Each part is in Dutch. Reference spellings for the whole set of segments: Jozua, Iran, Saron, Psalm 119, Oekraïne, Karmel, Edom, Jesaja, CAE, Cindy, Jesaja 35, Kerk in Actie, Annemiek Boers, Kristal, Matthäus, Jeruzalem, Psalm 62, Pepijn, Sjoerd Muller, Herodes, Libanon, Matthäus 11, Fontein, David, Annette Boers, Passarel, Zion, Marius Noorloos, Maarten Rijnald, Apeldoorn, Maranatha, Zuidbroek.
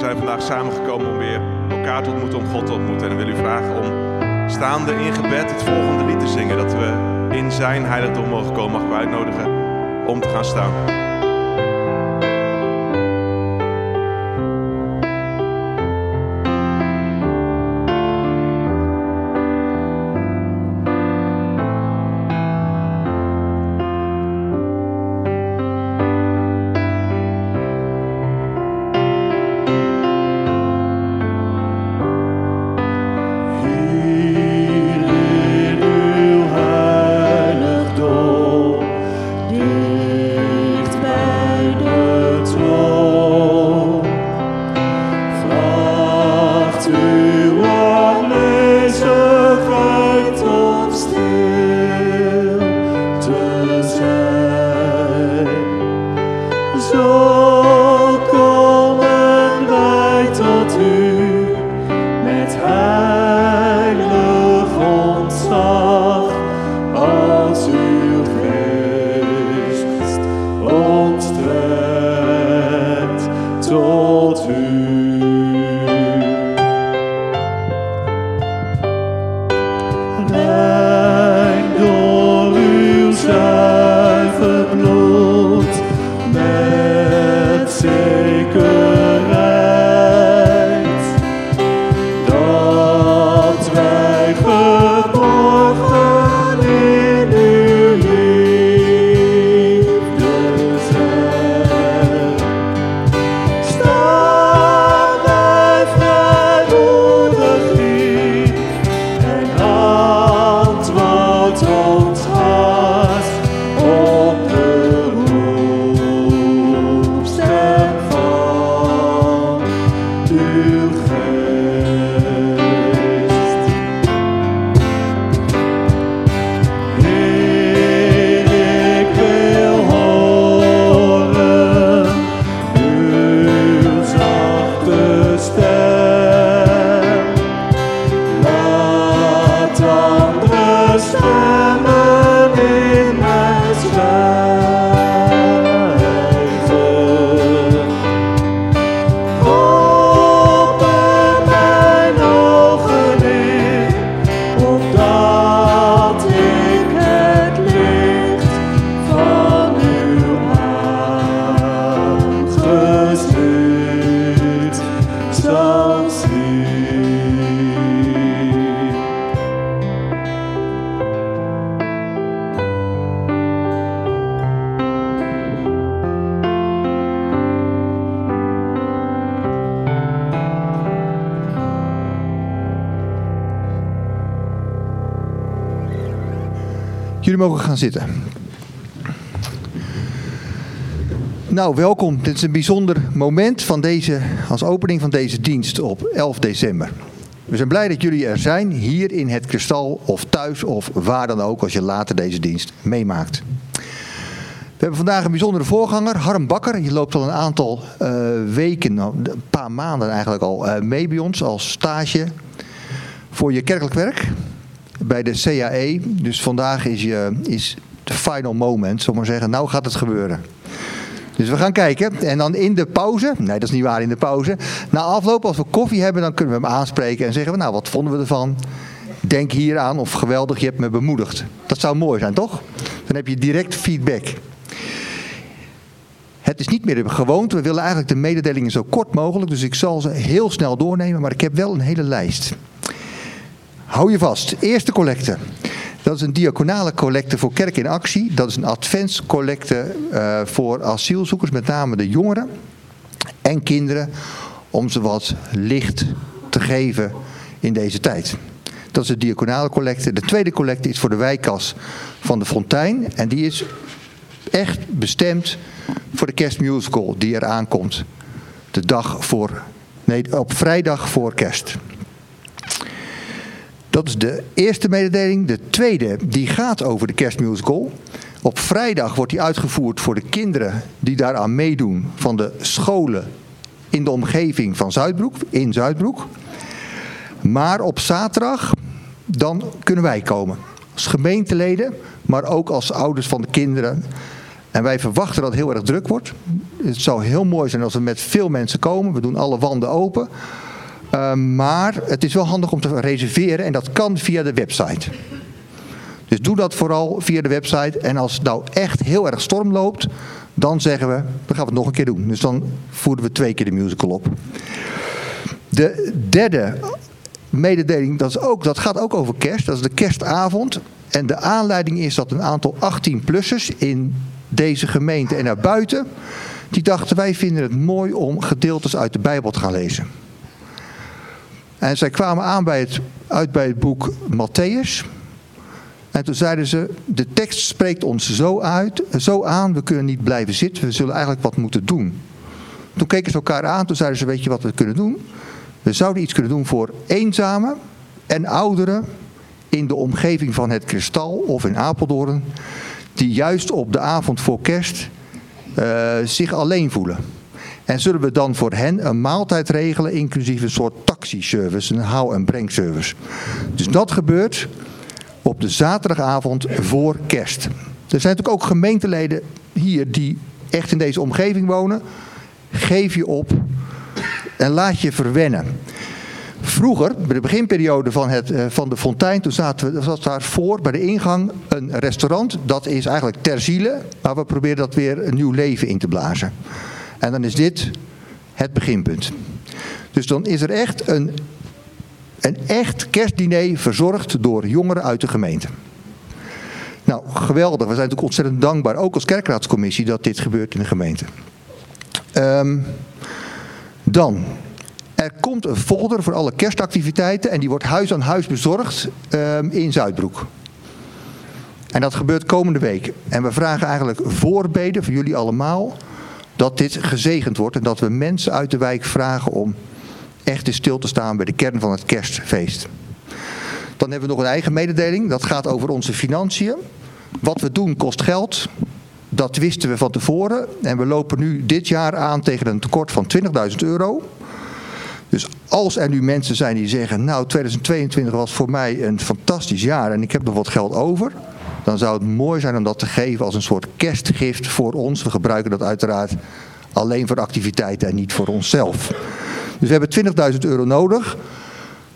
zijn vandaag samengekomen om weer elkaar te ontmoeten, om God te ontmoeten. En ik wil u vragen om staande in gebed het volgende lied te zingen. Dat we in zijn heiligdom mogen komen. Mag ik u uitnodigen om te gaan staan. Jullie mogen gaan zitten. Nou, welkom. Dit is een bijzonder moment van deze, als opening van deze dienst op 11 december. We zijn blij dat jullie er zijn, hier in het Kristal of thuis of waar dan ook, als je later deze dienst meemaakt. We hebben vandaag een bijzondere voorganger, Harm Bakker. Die loopt al een aantal weken, een paar maanden eigenlijk al, mee bij ons als stage voor je kerkelijk werk. Bij de CAE, dus vandaag is de final moment, zal ik maar zeggen. Nou gaat het gebeuren. Dus we gaan kijken. En dan in de pauze, nee dat is niet waar, in de pauze. Na afloop, als we koffie hebben, dan kunnen we hem aanspreken en zeggen we, nou wat vonden we ervan? Denk hier aan of geweldig, je hebt me bemoedigd. Dat zou mooi zijn, toch? Dan heb je direct feedback. Het is niet meer de gewoonte, we willen eigenlijk de mededelingen zo kort mogelijk. Dus ik zal ze heel snel doornemen, maar ik heb wel een hele lijst. Hou je vast. Eerste collecte. Dat is een diaconale collecte voor Kerk in Actie. Dat is een adventscollecte voor asielzoekers, met name de jongeren en kinderen, om ze wat licht te geven in deze tijd. Dat is de diaconale collecte. De tweede collecte is voor de wijkkas van de Fontein. En die is echt bestemd voor de kerstmusical die eraan komt. Op vrijdag voor kerst. Dat is de eerste mededeling. De tweede, die gaat over de kerstmusical. Op vrijdag wordt die uitgevoerd voor de kinderen die daaraan meedoen van de scholen in de omgeving van Zuidbroek, in Zuidbroek. Maar op zaterdag, dan kunnen wij komen. Als gemeenteleden, maar ook als ouders van de kinderen. En wij verwachten dat het heel erg druk wordt. Het zou heel mooi zijn als we met veel mensen komen. We doen alle wanden open. Maar het is wel handig om te reserveren. En dat kan via de website. Dus doe dat vooral via de website. En als het nou echt heel erg storm loopt, dan zeggen we, dan gaan we het nog een keer doen. Dus dan voeren we 2 keer de musical op. De derde mededeling, dat gaat ook over kerst. Dat is de kerstavond. En de aanleiding is dat een aantal 18-plussers in deze gemeente en daarbuiten, die dachten, wij vinden het mooi om gedeeltes uit de Bijbel te gaan lezen. En zij kwamen aan bij het boek Matthäus. En toen zeiden ze, de tekst spreekt ons zo aan, we kunnen niet blijven zitten, we zullen eigenlijk wat moeten doen. Toen keken ze elkaar aan, toen zeiden ze, weet je wat we kunnen doen? We zouden iets kunnen doen voor eenzamen en ouderen in de omgeving van het Kristal of in Apeldoorn, die juist op de avond voor kerst zich alleen voelen. En zullen we dan voor hen een maaltijd regelen, inclusief een soort taxiservice, een hou- en brengservice. Dus dat gebeurt op de zaterdagavond voor kerst. Er zijn natuurlijk ook gemeenteleden hier die echt in deze omgeving wonen. Geef je op en laat je verwennen. Vroeger, bij de beginperiode van de Fontein, toen zat daarvoor bij de ingang een restaurant. Dat is eigenlijk ter ziele, maar we proberen dat weer een nieuw leven in te blazen. En dan is dit het beginpunt. Dus dan is er echt een echt kerstdiner verzorgd door jongeren uit de gemeente. Nou, geweldig. We zijn natuurlijk ontzettend dankbaar, ook als kerkraadscommissie, dat dit gebeurt in de gemeente. Dan, er komt een folder voor alle kerstactiviteiten en die wordt huis aan huis bezorgd in Zuidbroek. En dat gebeurt komende week. En we vragen eigenlijk voorbeden voor jullie allemaal dat dit gezegend wordt en dat we mensen uit de wijk vragen om echt in stil te staan bij de kern van het kerstfeest. Dan hebben we nog een eigen mededeling. Dat gaat over onze financiën. Wat we doen kost geld. Dat wisten we van tevoren. En we lopen nu dit jaar aan tegen een tekort van €20.000. Dus als er nu mensen zijn die zeggen, nou, 2022 was voor mij een fantastisch jaar en ik heb nog wat geld over, dan zou het mooi zijn om dat te geven als een soort kerstgift voor ons. We gebruiken dat uiteraard alleen voor activiteiten en niet voor onszelf. Dus we hebben €20.000 nodig.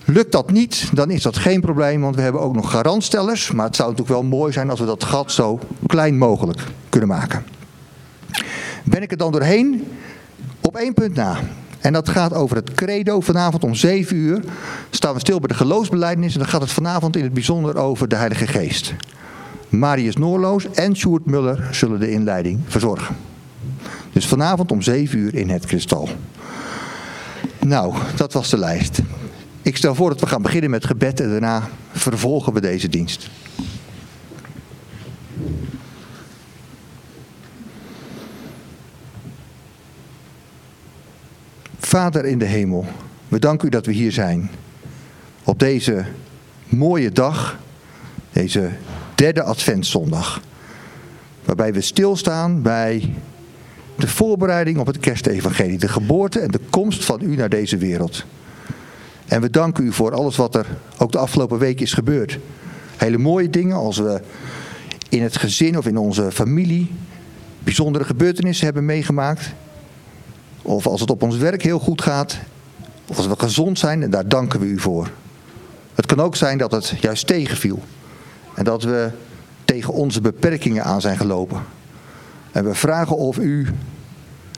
Lukt dat niet, dan is dat geen probleem, want we hebben ook nog garantstellers. Maar het zou natuurlijk wel mooi zijn als we dat gat zo klein mogelijk kunnen maken. Ben ik er dan doorheen? Op 1 punt na. En dat gaat over het credo. Vanavond om 7:00 staan we stil bij de geloofsbelijdenis. En dan gaat het vanavond in het bijzonder over de Heilige Geest. Marius Noorloos en Sjoerd Muller zullen de inleiding verzorgen. Dus vanavond om 7:00 in het Kristal. Nou, dat was de lijst. Ik stel voor dat we gaan beginnen met gebed en daarna vervolgen we deze dienst. Vader in de hemel, we danken u dat we hier zijn. Op deze mooie dag, deze derde Adventszondag. Waarbij we stilstaan bij de voorbereiding op het kerstevangelie. De geboorte en de komst van u naar deze wereld. En we danken u voor alles wat er ook de afgelopen week is gebeurd. Hele mooie dingen als we in het gezin of in onze familie bijzondere gebeurtenissen hebben meegemaakt. Of als het op ons werk heel goed gaat. Of als we gezond zijn en daar danken we u voor. Het kan ook zijn dat het juist tegenviel. En dat we tegen onze beperkingen aan zijn gelopen. En we vragen of u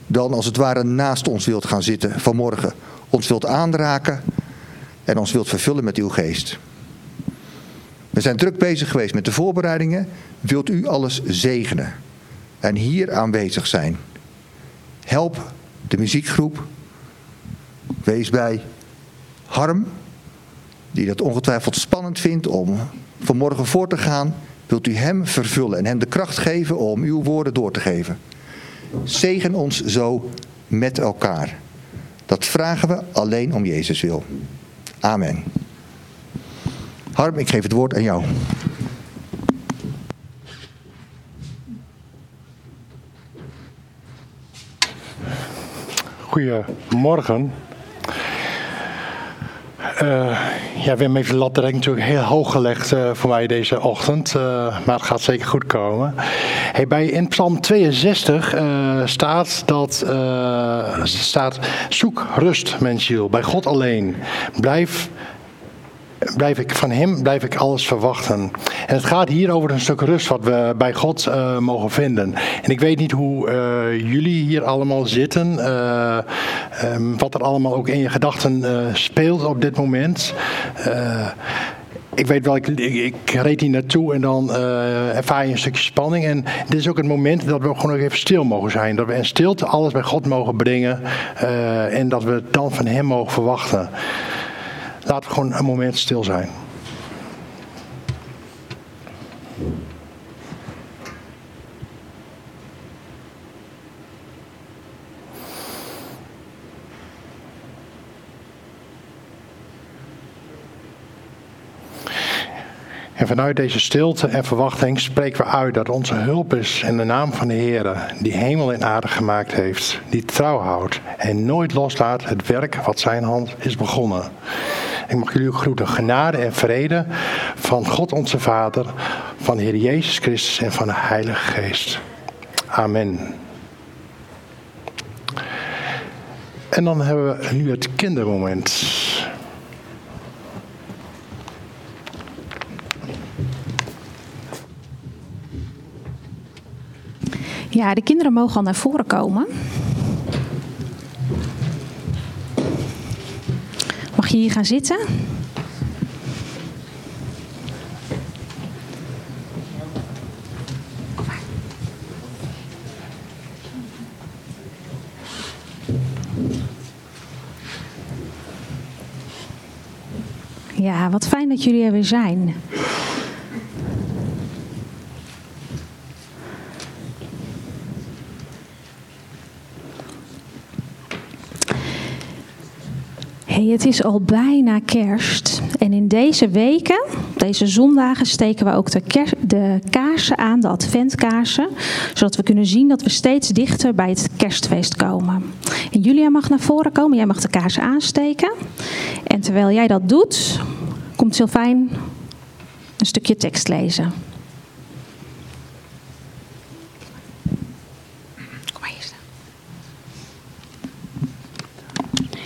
dan als het ware naast ons wilt gaan zitten vanmorgen. Ons wilt aanraken en ons wilt vervullen met uw geest. We zijn druk bezig geweest met de voorbereidingen. Wilt u alles zegenen en hier aanwezig zijn. Help de muziekgroep. Wees bij Harm, die dat ongetwijfeld spannend vindt om vanmorgen voor te gaan. Wilt u hem vervullen en hem de kracht geven om uw woorden door te geven. Zegen ons zo met elkaar. Dat vragen we alleen om Jezus wil. Amen. Harm, ik geef het woord aan jou. Goedemorgen. Wim heeft de lat natuurlijk heel hoog gelegd voor mij deze ochtend. Maar het gaat zeker goed komen. Hey, in Psalm 62 staat zoek rust, mijn ziel, bij God alleen. Blijf ik van hem alles verwachten. En het gaat hier over een stuk rust wat we bij God mogen vinden. En ik weet niet hoe jullie hier allemaal zitten. Wat er allemaal ook in je gedachten speelt op dit moment. Ik weet wel, ik reed hier naartoe en dan ervaar je een stukje spanning. En dit is ook het moment dat we gewoon ook even stil mogen zijn. Dat we in stilte alles bij God mogen brengen. En dat we het dan van hem mogen verwachten. Laten we gewoon een moment stil zijn. En vanuit deze stilte en verwachting spreken we uit dat onze hulp is in de naam van de Heere, die hemel en aarde gemaakt heeft, die trouw houdt en nooit loslaat het werk wat zijn hand is begonnen. Ik mag jullie ook groeten. Genade en vrede van God onze Vader, van de Heer Jezus Christus en van de Heilige Geest. Amen. En dan hebben we nu het kindermoment. Ja, de kinderen mogen al naar voren komen. Mag je hier gaan zitten? Ja, wat fijn dat jullie er weer zijn. Hey, het is al bijna kerst en in deze weken, deze zondagen, steken we ook de kaarsen aan, de adventkaarsen, zodat we kunnen zien dat we steeds dichter bij het kerstfeest komen. En Julia mag naar voren komen, jij mag de kaarsen aansteken. En terwijl jij dat doet, komt Sylvijn een stukje tekst lezen.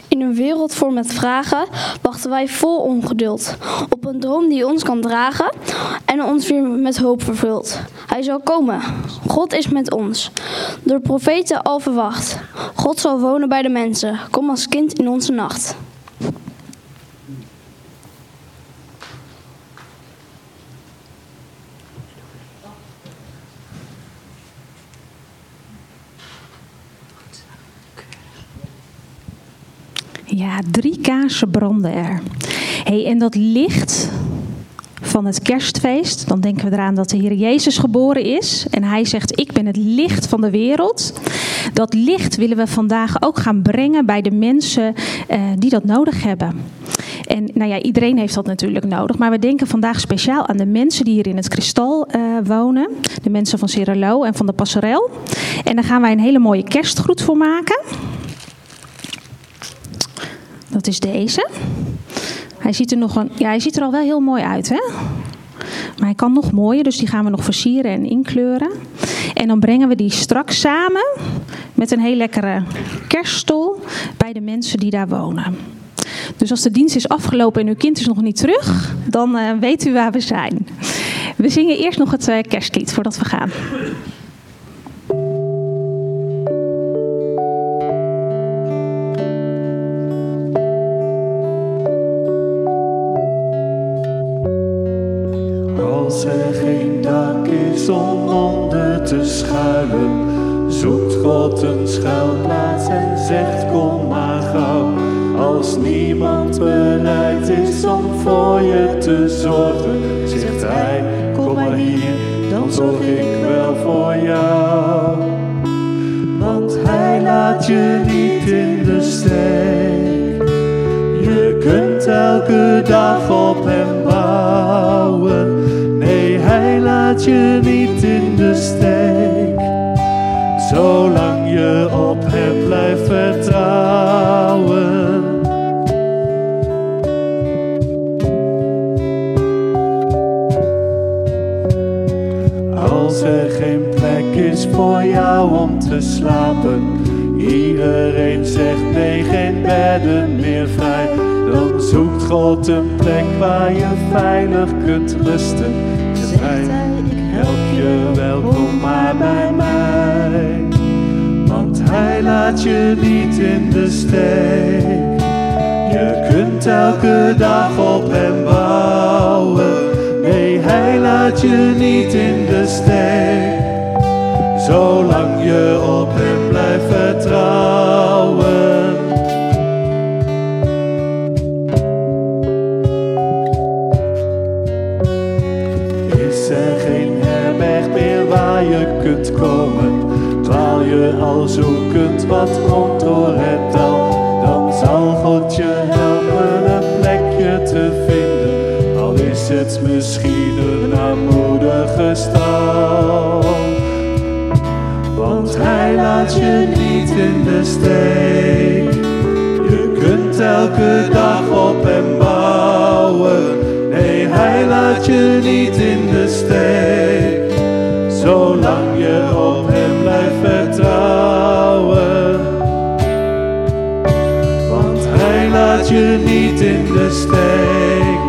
In een wereld vol met vragen wachten wij vol ongeduld op een droom die ons kan dragen en ons weer met hoop vervult. Hij zal komen. God is met ons. Door profeten al verwacht. God zal wonen bij de mensen. Kom als kind in onze nacht. Ja, 3 kaarsen branden er. Hey, en dat licht van het kerstfeest, dan denken we eraan dat de Heer Jezus geboren is. En hij zegt, ik ben het licht van de wereld. Dat licht willen we vandaag ook gaan brengen bij de mensen die dat nodig hebben. En nou ja, iedereen heeft dat natuurlijk nodig. Maar we denken vandaag speciaal aan de mensen die hier in het Kristal wonen. De mensen van Sirelo en van de Passarel. En daar gaan wij een hele mooie kerstgroet voor maken. Dat is deze. Hij ziet er hij ziet er al wel heel mooi uit, hè? Maar hij kan nog mooier, dus die gaan we nog versieren en inkleuren. En dan brengen we die straks samen met een heel lekkere kerststol bij de mensen die daar wonen. Dus als de dienst is afgelopen en uw kind is nog niet terug, dan weet u waar we zijn. We zingen eerst nog het kerstlied voordat we gaan. Als er geen dak is om onder te schuilen, zoekt God een schuilplaats en zegt kom maar gauw. Als niemand bereid is om voor je te zorgen, zegt hij kom maar hier, dan zorg ik wel voor jou. Want hij laat je niet in de steek, je kunt elke dag op hem bouwen. Laat je niet in de steek, zolang je op hem blijft vertrouwen. Als er geen plek zegt nee, geen bedden meer vrij. Dan zoekt God een plek waar je veilig kunt rusten. Zegt hij, ik help je wel, kom maar bij mij. Want hij laat je niet in de steek. Je kunt elke dag op hem bouwen. Nee, hij laat je niet in de steek. Zolang je op hem blijft vertrouwen. Is er geen herberg meer waar je kunt komen? Terwijl je al zoekend wat komt door het dal. Dan zal God je helpen een plekje te vinden. Al is het misschien een armoedige stal. Want hij laat je niet in de steek. Je kunt elke dag op hem bouwen. Nee, hij laat je niet in de steek. Zolang je op hem blijft vertrouwen. Want hij laat je niet in de steek.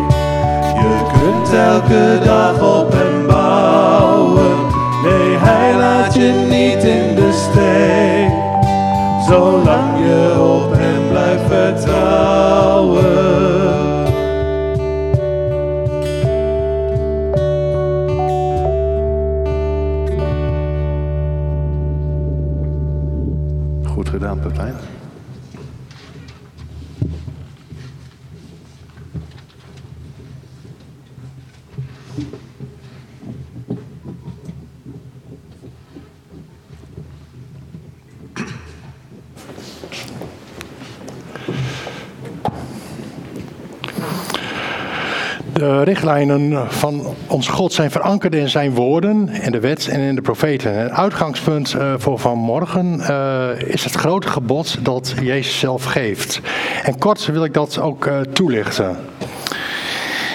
Je kunt elke dag op hem bouwen. Nee, hij laat je niet in de steek, zolang je op hem blijft vertrouwen. Goed gedaan, Pepijn. De richtlijnen van ons God zijn verankerd in zijn woorden, in de wet en in de profeten. Het uitgangspunt voor vanmorgen is het grote gebod dat Jezus zelf geeft. En kort wil ik dat ook toelichten.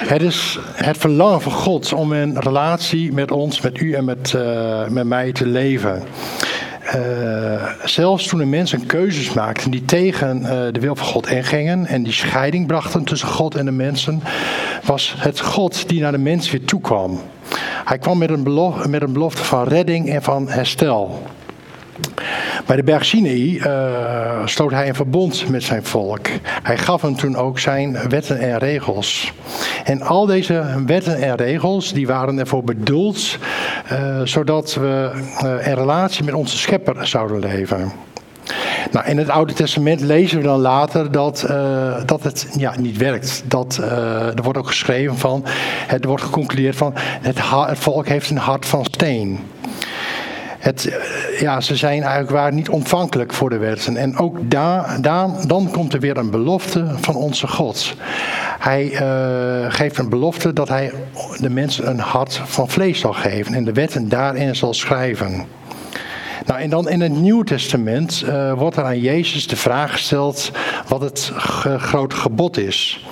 Het is het verlangen van God om in relatie met ons, met u en met mij te leven. Zelfs toen de mensen keuzes maakten die tegen de wil van God ingingen en die scheiding brachten tussen God en de mensen, was het God die naar de mens weer toekwam. Hij kwam met een belofte van redding en van herstel. Bij de berg Sinai sloot hij een verbond met zijn volk. Hij gaf hem toen ook zijn wetten en regels. En al deze wetten en regels die waren ervoor bedoeld, zodat we in relatie met onze schepper zouden leven. Nou, in het Oude Testament lezen we dan later dat het niet werkt. Er wordt ook geschreven van, het wordt geconcludeerd van, het volk heeft een hart van steen. Ze zijn eigenlijk waar niet ontvankelijk voor de wetten. En ook dan komt er weer een belofte van onze God. Hij geeft een belofte dat hij de mensen een hart van vlees zal geven. En de wetten daarin zal schrijven. Nou, en dan in het Nieuwe Testament wordt er aan Jezus de vraag gesteld wat het grote gebod is.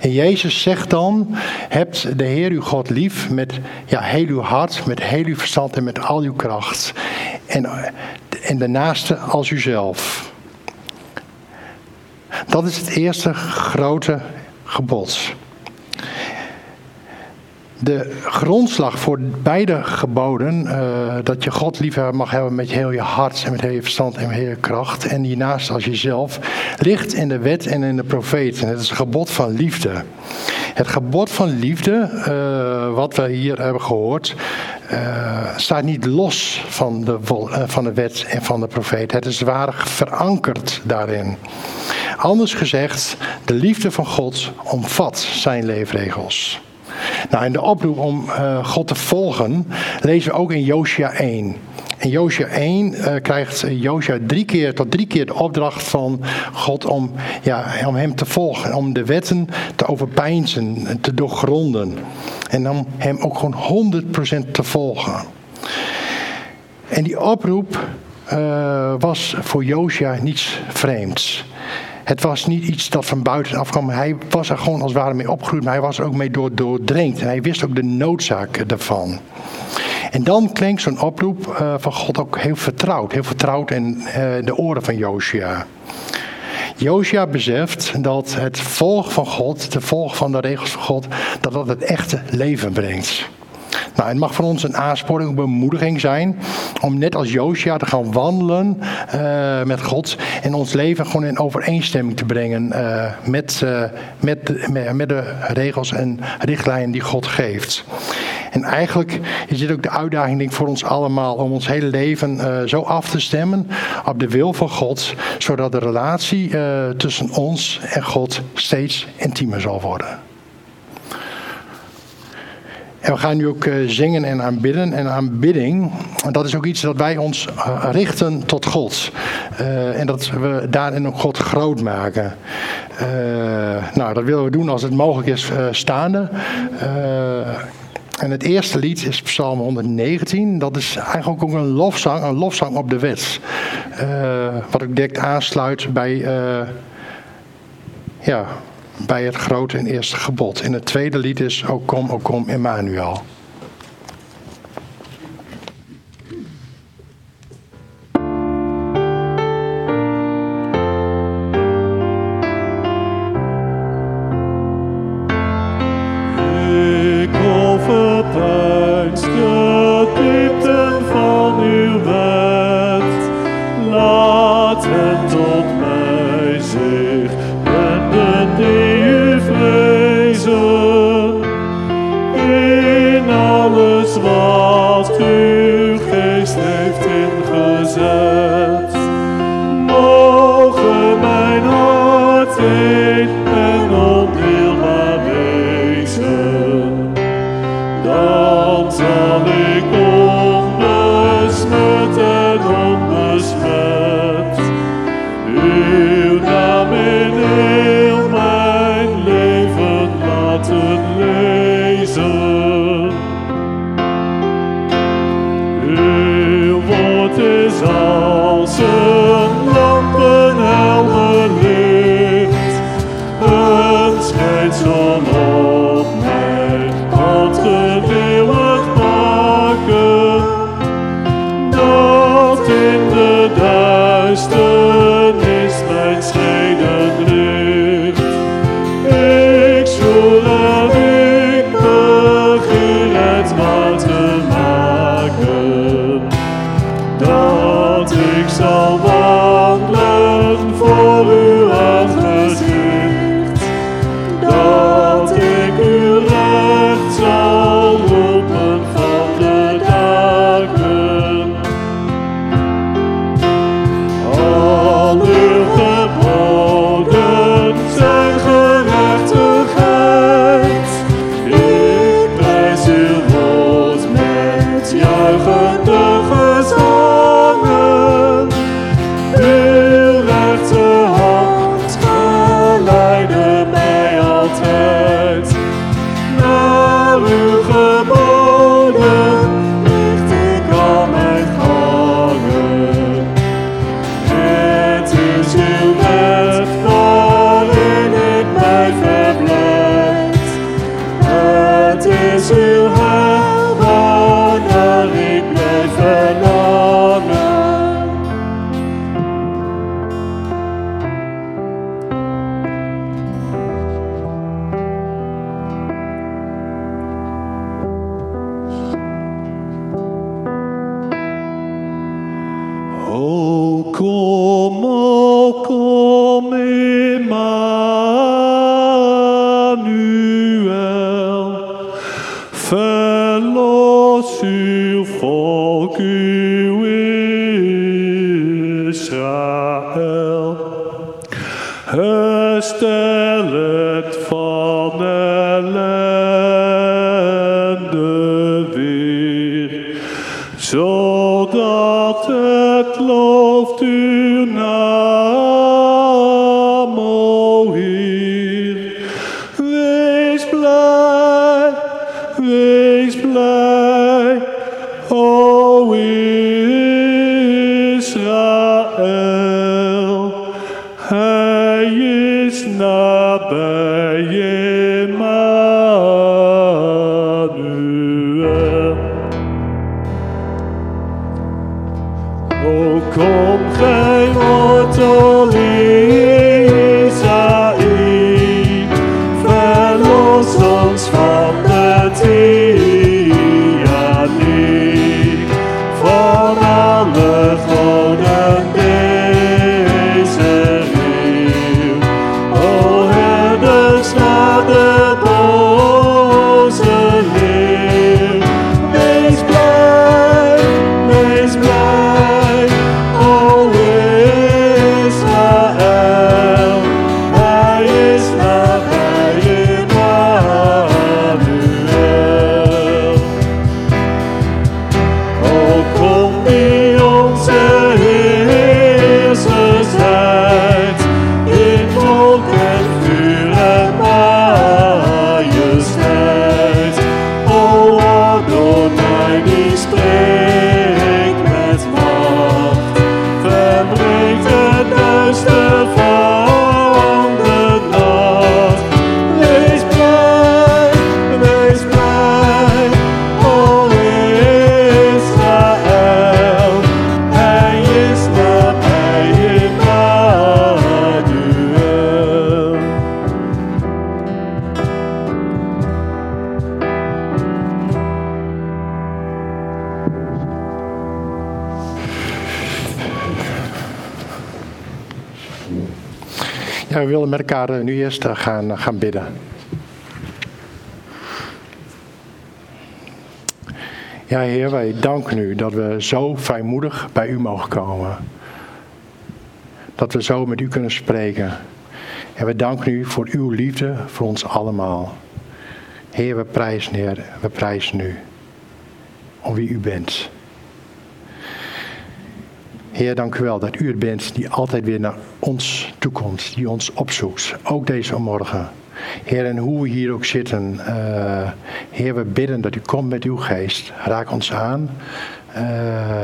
En Jezus zegt dan, hebt de Heer uw God lief met heel uw hart, met heel uw verstand en met al uw kracht. En de naaste als uzelf. Dat is het eerste grote gebod. De grondslag voor beide geboden, dat je God liever mag hebben met heel je hart en met heel je verstand en met heel je kracht en hiernaast als jezelf, ligt in de wet en in de profeten. Het is het gebod van liefde. Het gebod van liefde, wat we hier hebben gehoord, staat niet los van de wet en van de profeten. Het is waarlijk verankerd daarin. Anders gezegd, de liefde van God omvat zijn leefregels. Nou, in de oproep om God te volgen lezen we ook in Jozua 1. In Jozua 1 krijgt Jozua tot drie keer de opdracht van God om hem te volgen. Om de wetten te overpeinzen, te doorgronden. En om hem ook gewoon 100% te volgen. En die oproep was voor Jozua niets vreemds. Het was niet iets dat van buitenaf kwam. Hij was er gewoon als het ware mee opgegroeid. Maar hij was er ook mee doordrenkt. En hij wist ook de noodzaak daarvan. En dan klinkt zo'n oproep van God ook heel vertrouwd. Heel vertrouwd in de oren van Jozua. Jozua beseft dat het volk van God, de volg van de regels van God, dat het echte leven brengt. Nou, het mag voor ons een aansporing, een bemoediging zijn om net als Jozua te gaan wandelen met God en ons leven gewoon in overeenstemming te brengen met de regels en richtlijnen die God geeft. En eigenlijk is dit ook de uitdaging denk ik, voor ons allemaal om ons hele leven zo af te stemmen op de wil van God, zodat de relatie tussen ons en God steeds intiemer zal worden. En we gaan nu ook zingen en aanbidden. En aanbidding, dat is ook iets dat wij ons richten tot God. En dat we daarin ook God groot maken. Nou, dat willen we doen als het mogelijk is staande. En het eerste lied is Psalm 119. Dat is eigenlijk ook een lofzang op de wet. Wat ook direct aansluit bij... bij het grote en eerste gebod. En het tweede lied is o kom, Emmanuel. O kom, gij mortaliën. Ja, we willen met elkaar nu eerst gaan bidden. Ja, Heer, wij danken u dat we zo vrijmoedig bij u mogen komen. Dat we zo met u kunnen spreken. En we danken u voor uw liefde voor ons allemaal. Heer, we prijzen, u. Om wie u bent. Heer, dank u wel dat u het bent die altijd weer naar ons toekomt. Die ons opzoekt. Ook deze morgen. Heer, en hoe we hier ook zitten. Heer, we bidden dat u komt met uw geest. Raak ons aan.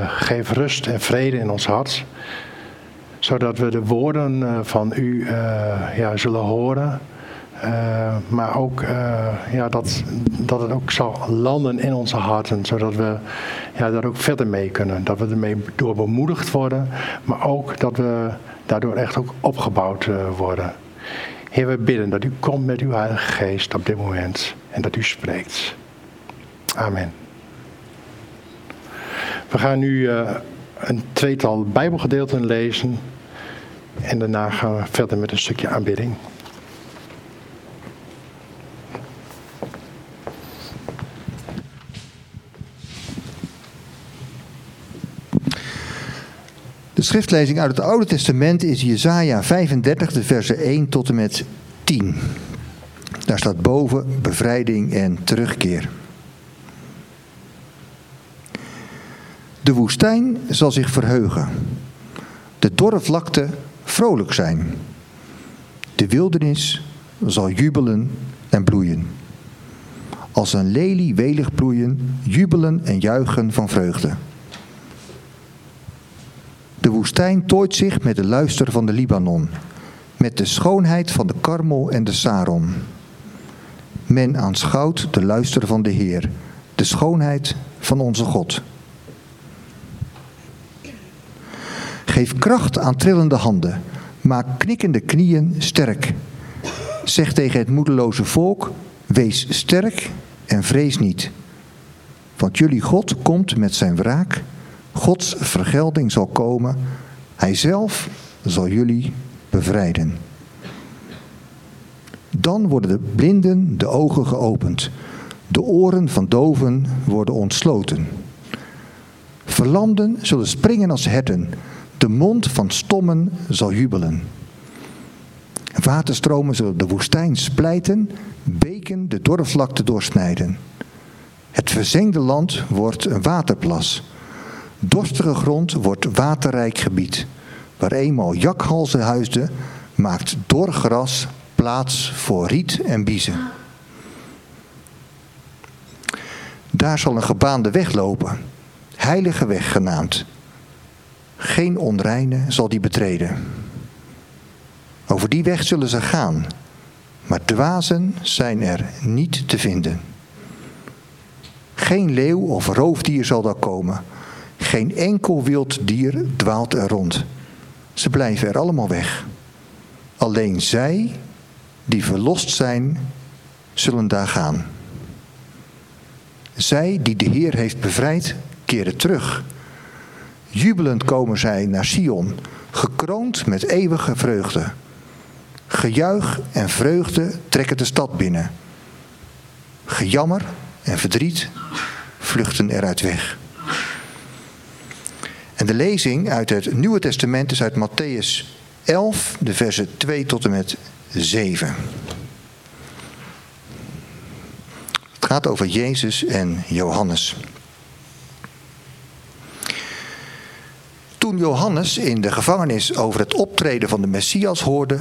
Geef rust en vrede in ons hart. Zodat we de woorden van u zullen horen. Maar ook dat het ook zal landen in onze harten. Zodat we daar ook verder mee kunnen. Dat we ermee door bemoedigd worden. Maar ook dat we daardoor echt ook opgebouwd worden. Heer, we bidden dat u komt met uw Heilige Geest op dit moment. En dat u spreekt. Amen. We gaan nu een tweetal Bijbelgedeelten lezen. En daarna gaan we verder met een stukje aanbidding. De schriftlezing uit het Oude Testament is Jesaja 35, de versen 1 tot en met 10. Daar staat boven bevrijding en terugkeer. De woestijn zal zich verheugen. De dorre vlakte vrolijk zijn. De wildernis zal jubelen en bloeien. Als een lelie welig bloeien, jubelen en juichen van vreugde. De woestijn tooit zich met de luister van de Libanon, met de schoonheid van de Karmel en de Saron. Men aanschouwt de luister van de Heer, de schoonheid van onze God. Geef kracht aan trillende handen, maak knikkende knieën sterk. Zeg tegen het moedeloze volk, wees sterk en vrees niet. Want jullie God komt met zijn wraak. Gods vergelding zal komen. Hij zelf zal jullie bevrijden. Dan worden de blinden de ogen geopend. De oren van doven worden ontsloten. Verlamden zullen springen als herten. De mond van stommen zal jubelen. Waterstromen zullen de woestijn splijten. Beken de dorre vlakte doorsnijden. Het verzengde land wordt een waterplas. Dorstige grond wordt waterrijk gebied. Waar eenmaal jakhalzen huisden, maakt dor gras plaats voor riet en biezen. Daar zal een gebaande weg lopen, heilige weg genaamd. Geen onreine zal die betreden. Over die weg zullen ze gaan, maar dwazen zijn er niet te vinden. Geen leeuw of roofdier zal daar komen. Geen enkel wild dier dwaalt er rond. Ze blijven er allemaal weg. Alleen zij, die verlost zijn, zullen daar gaan. Zij, die de Heer heeft bevrijd, keren terug. Jubelend komen zij naar Sion, gekroond met eeuwige vreugde. Gejuich en vreugde trekken de stad binnen. Gejammer en verdriet vluchten eruit weg. En de lezing uit het Nieuwe Testament is uit Matthäus 11, de versen 2 tot en met 7. Het gaat over Jezus en Johannes. Toen Johannes in de gevangenis over het optreden van de Messias hoorde,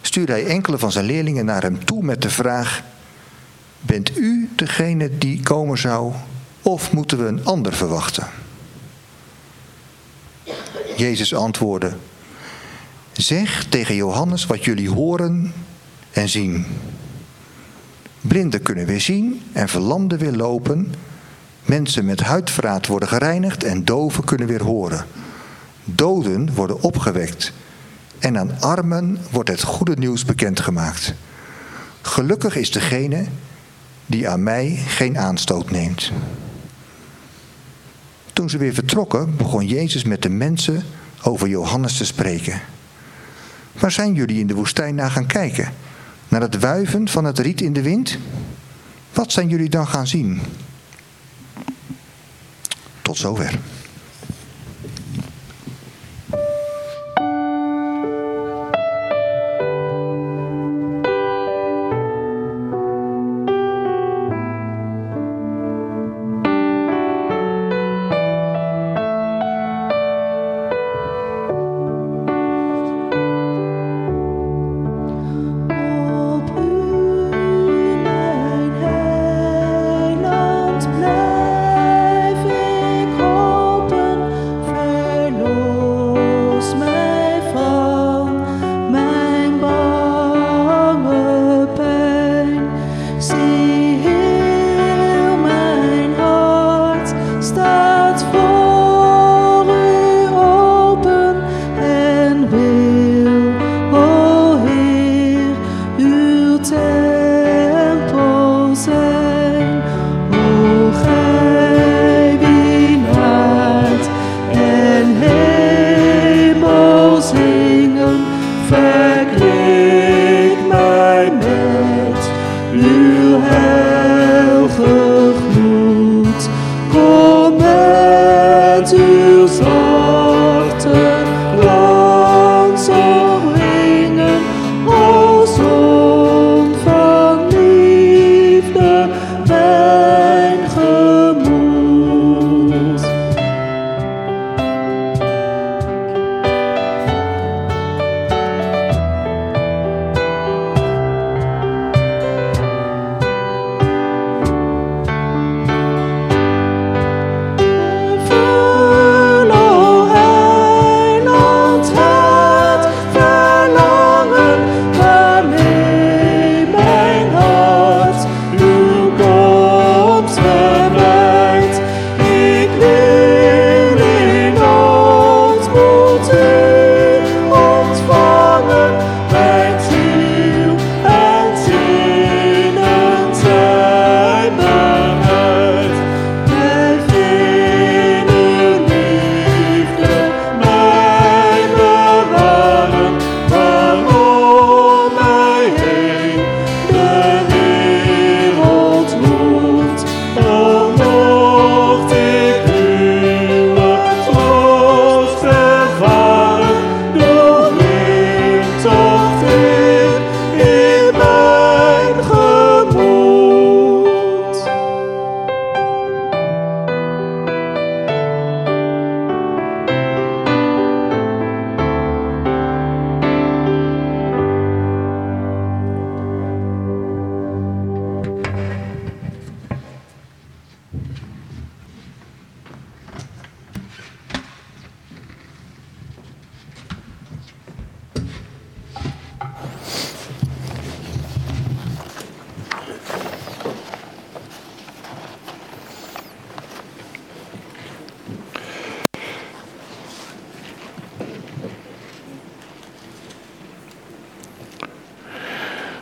stuurde hij enkele van zijn leerlingen naar hem toe met de vraag: bent u degene die komen zou, of moeten we een ander verwachten? Jezus antwoordde: zeg tegen Johannes wat jullie horen en zien. Blinden kunnen weer zien en verlamden weer lopen. Mensen met huidverraad worden gereinigd en doven kunnen weer horen. Doden worden opgewekt en aan armen wordt het goede nieuws bekendgemaakt. Gelukkig is degene die aan mij geen aanstoot neemt. Toen ze weer vertrokken, begon Jezus met de mensen over Johannes te spreken. Waar zijn jullie in de woestijn naar gaan kijken? Naar het wuiven van het riet in de wind? Wat zijn jullie dan gaan zien? Tot zover.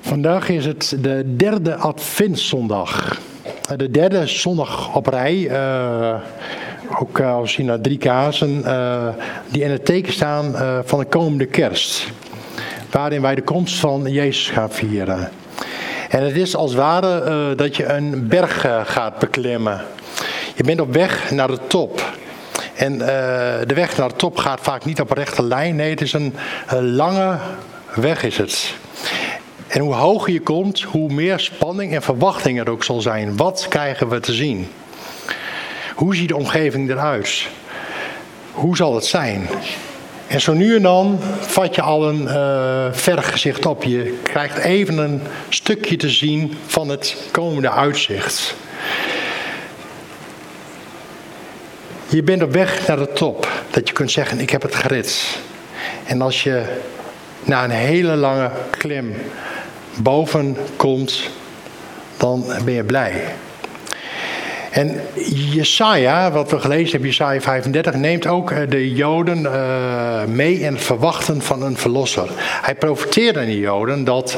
Vandaag is het de derde Adventszondag. De derde zondag op rij. Ook als je naar drie kaarsen. Die in het teken staan van de komende kerst. Waarin wij de komst van Jezus gaan vieren. En het is als het ware dat je een berg gaat beklimmen. Je bent op weg naar de top. En de weg naar de top gaat vaak niet op een rechte lijn. Nee, het is een lange weg is het. En hoe hoger je komt, hoe meer spanning en verwachting er ook zal zijn. Wat krijgen we te zien? Hoe ziet de omgeving eruit? Hoe zal het zijn? En zo nu en dan vat je al een vergezicht op. Je krijgt even een stukje te zien van het komende uitzicht. Je bent op weg naar de top. Dat je kunt zeggen, ik heb het gered. En als je na een hele lange klim boven komt, dan ben je blij. En Jesaja, wat we gelezen hebben, Jesaja 35, neemt ook de Joden mee in het verwachten van een verlosser. Hij profeteerde aan de Joden dat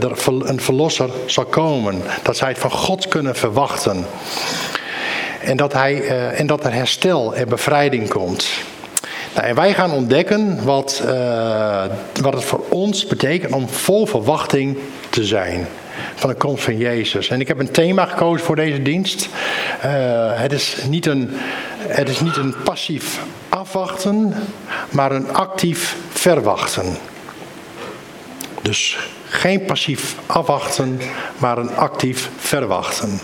er een verlosser zal komen. Dat zij het van God kunnen verwachten. En dat er herstel en bevrijding komt. Nou, en wij gaan ontdekken wat het voor ons betekent om vol verwachting te zijn van de komst van Jezus. En ik heb een thema gekozen voor deze dienst. Het is niet een passief afwachten, maar een actief verwachten. Dus geen passief afwachten, maar een actief verwachten.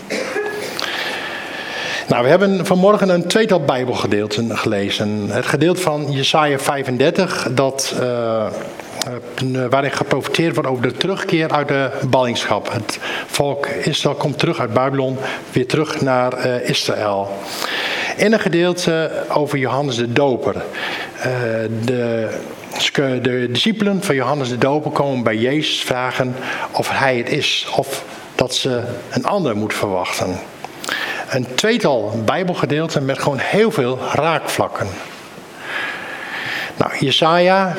Nou, we hebben vanmorgen een tweetal Bijbelgedeelten gelezen. Het gedeelte van Jesaja 35, waarin geprofeteerd wordt over de terugkeer uit de ballingschap. Het volk Israël komt terug uit Babylon, weer terug naar Israël. En een gedeelte over Johannes de Doper. De discipelen van Johannes de Doper komen bij Jezus vragen of hij het is, of dat ze een ander moet verwachten. Een tweetal Bijbelgedeelten met gewoon heel veel raakvlakken. Nou, Jesaja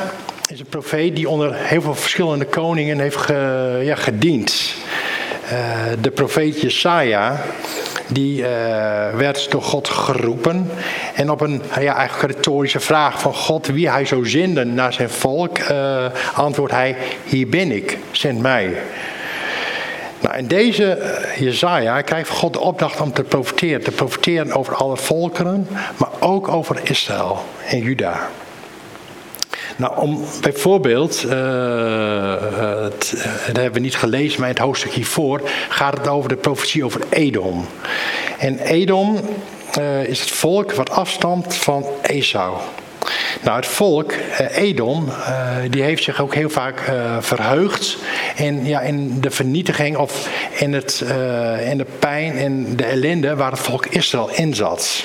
is een profeet die onder heel veel verschillende koningen heeft gediend. De profeet Jesaja, die werd door God geroepen. En op een eigenlijk retorische vraag van God, wie hij zou zenden naar zijn volk, antwoordt hij, hier ben ik, zend mij. Nou, en deze Jesaja krijgt God de opdracht om te profeteren over alle volkeren, maar ook over Israël en Juda. Nou, om bijvoorbeeld, dat hebben we niet gelezen, maar in het hoofdstuk hiervoor gaat het over de profetie over Edom. En Edom is het volk wat afstamt van Esau. Nou, het volk, Edom, die heeft zich ook heel vaak verheugd in de vernietiging of in de pijn en de ellende waar het volk Israël in zat.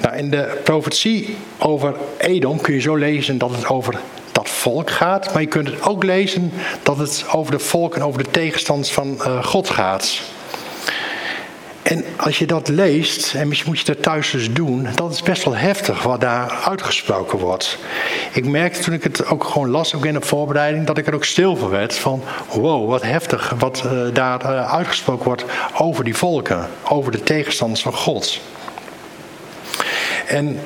Nou, in de profetie over Edom kun je zo lezen dat het over dat volk gaat, maar je kunt het ook lezen dat het over de volk en over de tegenstanders van God gaat. En als je dat leest, en misschien moet je dat thuis dus doen, dat is best wel heftig wat daar uitgesproken wordt. Ik merkte toen ik het ook gewoon las, ook in de voorbereiding, dat ik er ook stil van werd van, wow, wat heftig wat daar uitgesproken wordt over die volken, over de tegenstanders van God. En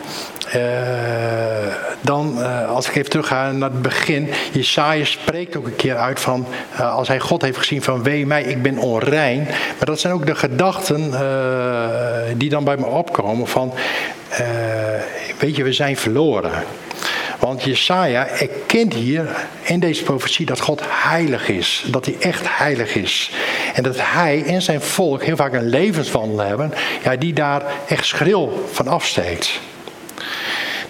als ik even terug ga naar het begin, Jesaja spreekt ook een keer uit van, als hij God heeft gezien van, wee mij, ik ben onrein. Maar dat zijn ook de gedachten die dan bij me opkomen van, weet je, we zijn verloren. Want Jesaja erkent hier in deze profetie dat God heilig is. Dat hij echt heilig is. En dat hij en zijn volk heel vaak een levenswandel hebben, die daar echt schril van afsteekt.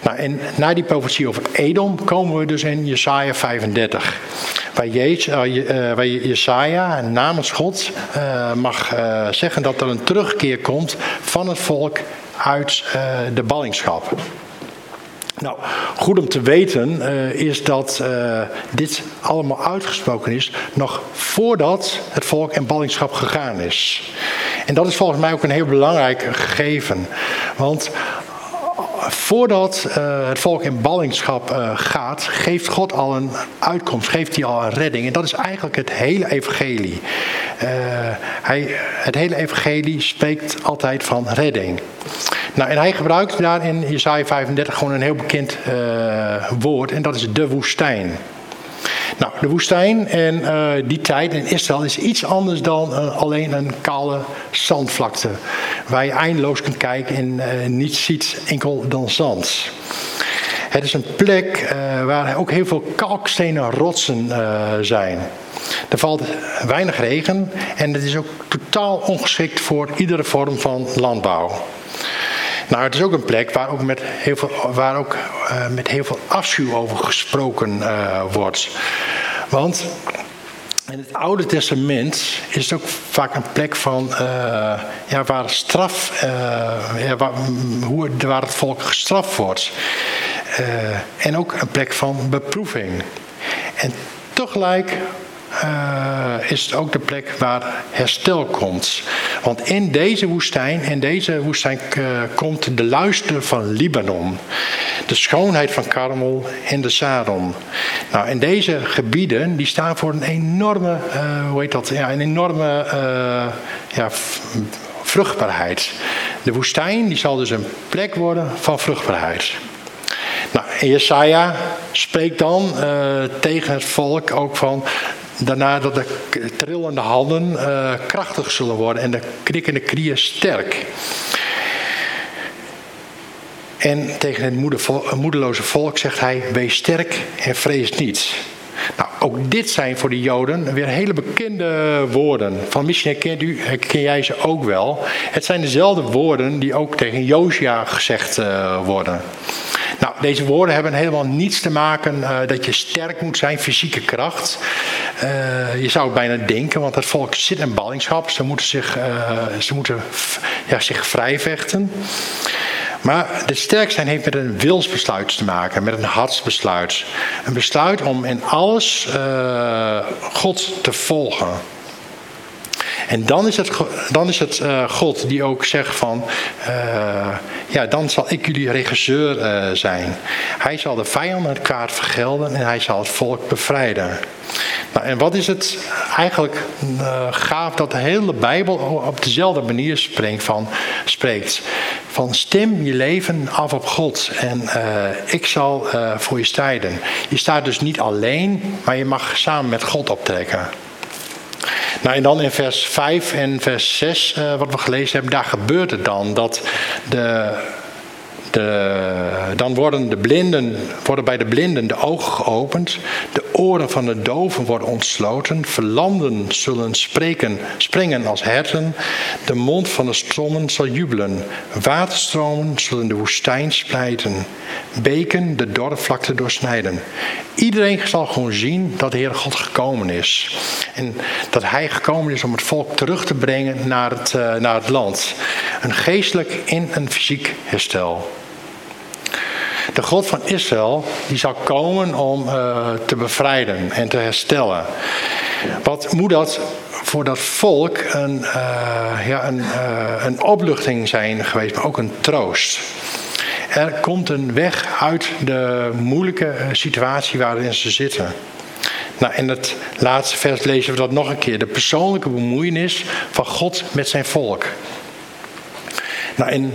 Nou, en na die profetie over Edom komen we dus in Jesaja 35. Waar Jesaja namens God mag zeggen dat er een terugkeer komt van het volk uit de ballingschap. Nou, goed om te weten is dat dit allemaal uitgesproken is nog voordat het volk in ballingschap gegaan is. En dat is volgens mij ook een heel belangrijk gegeven. Want voordat het volk in ballingschap gaat, geeft God al een uitkomst, geeft hij al een redding. En dat is eigenlijk het hele evangelie. Het hele evangelie spreekt altijd van redding. Nou, en hij gebruikt daar in Jesaja 35 gewoon een heel bekend woord, en dat is de woestijn. Nou, de woestijn en die tijd in Israël is iets anders dan alleen een kale zandvlakte, waar je eindeloos kunt kijken en niets ziet, enkel dan zand. Het is een plek waar ook heel veel kalkstenen rotsen zijn. Er valt weinig regen en het is ook totaal ongeschikt voor iedere vorm van landbouw. Nou, het is ook een plek waar ook met heel veel afschuw over gesproken wordt. Want in het Oude Testament is het ook vaak een plek van waar straf, waar het volk gestraft wordt. En ook een plek van beproeving. En tegelijk is het ook de plek waar herstel komt. Want in deze woestijn, komt de luister van Libanon, de schoonheid van Karmel en de Saron. Nou, en deze gebieden die staan voor een enorme, vruchtbaarheid. De woestijn die zal dus een plek worden van vruchtbaarheid. Nou, Jesaja spreekt dan tegen het volk ook van... Daarna dat de trillende handen krachtig zullen worden en de knikkende knieën sterk. En tegen het moedeloze volk zegt hij, wees sterk en vrees niets. Nou, ook dit zijn voor de Joden weer hele bekende woorden. Van misschien herken jij ze ook wel. Het zijn dezelfde woorden die ook tegen Jozua gezegd worden. Nou, deze woorden hebben helemaal niets te maken dat je sterk moet zijn, fysieke kracht. Je zou het bijna denken, want het volk zit in ballingschap. Ze moeten zich vrijvechten. Maar het sterk zijn heeft met een wilsbesluit te maken, met een hartsbesluit. Een besluit om in alles God te volgen. En dan is het God die ook zegt van, dan zal ik jullie regisseur zijn. Hij zal de vijanden het kwaad vergelden en hij zal het volk bevrijden. Nou, en wat is het eigenlijk gaaf dat de hele Bijbel op dezelfde manier spreekt. Van stem je leven af op God en ik zal voor je strijden. Je staat dus niet alleen, maar je mag samen met God optrekken. Nou, en dan in vers 5 en vers 6, wat we gelezen hebben, daar gebeurt het dan. Dat dan worden bij de blinden de ogen geopend, de oren van de doven worden ontsloten, verlamden zullen springen als herten, de mond van de strommen zal jubelen, waterstromen zullen de woestijn splijten, beken de dorre vlakte doorsnijden. Iedereen zal gewoon zien dat de Heer God gekomen is. En dat Hij gekomen is om het volk terug te brengen naar het land. Een geestelijk en een fysiek herstel. De God van Israël die zal komen om te bevrijden en te herstellen. Wat moet dat voor dat volk een opluchting zijn geweest, maar ook een troost. Er komt een weg uit de moeilijke situatie waarin ze zitten. Nou, in het laatste vers lezen we dat nog een keer. De persoonlijke bemoeienis van God met zijn volk. Nou, en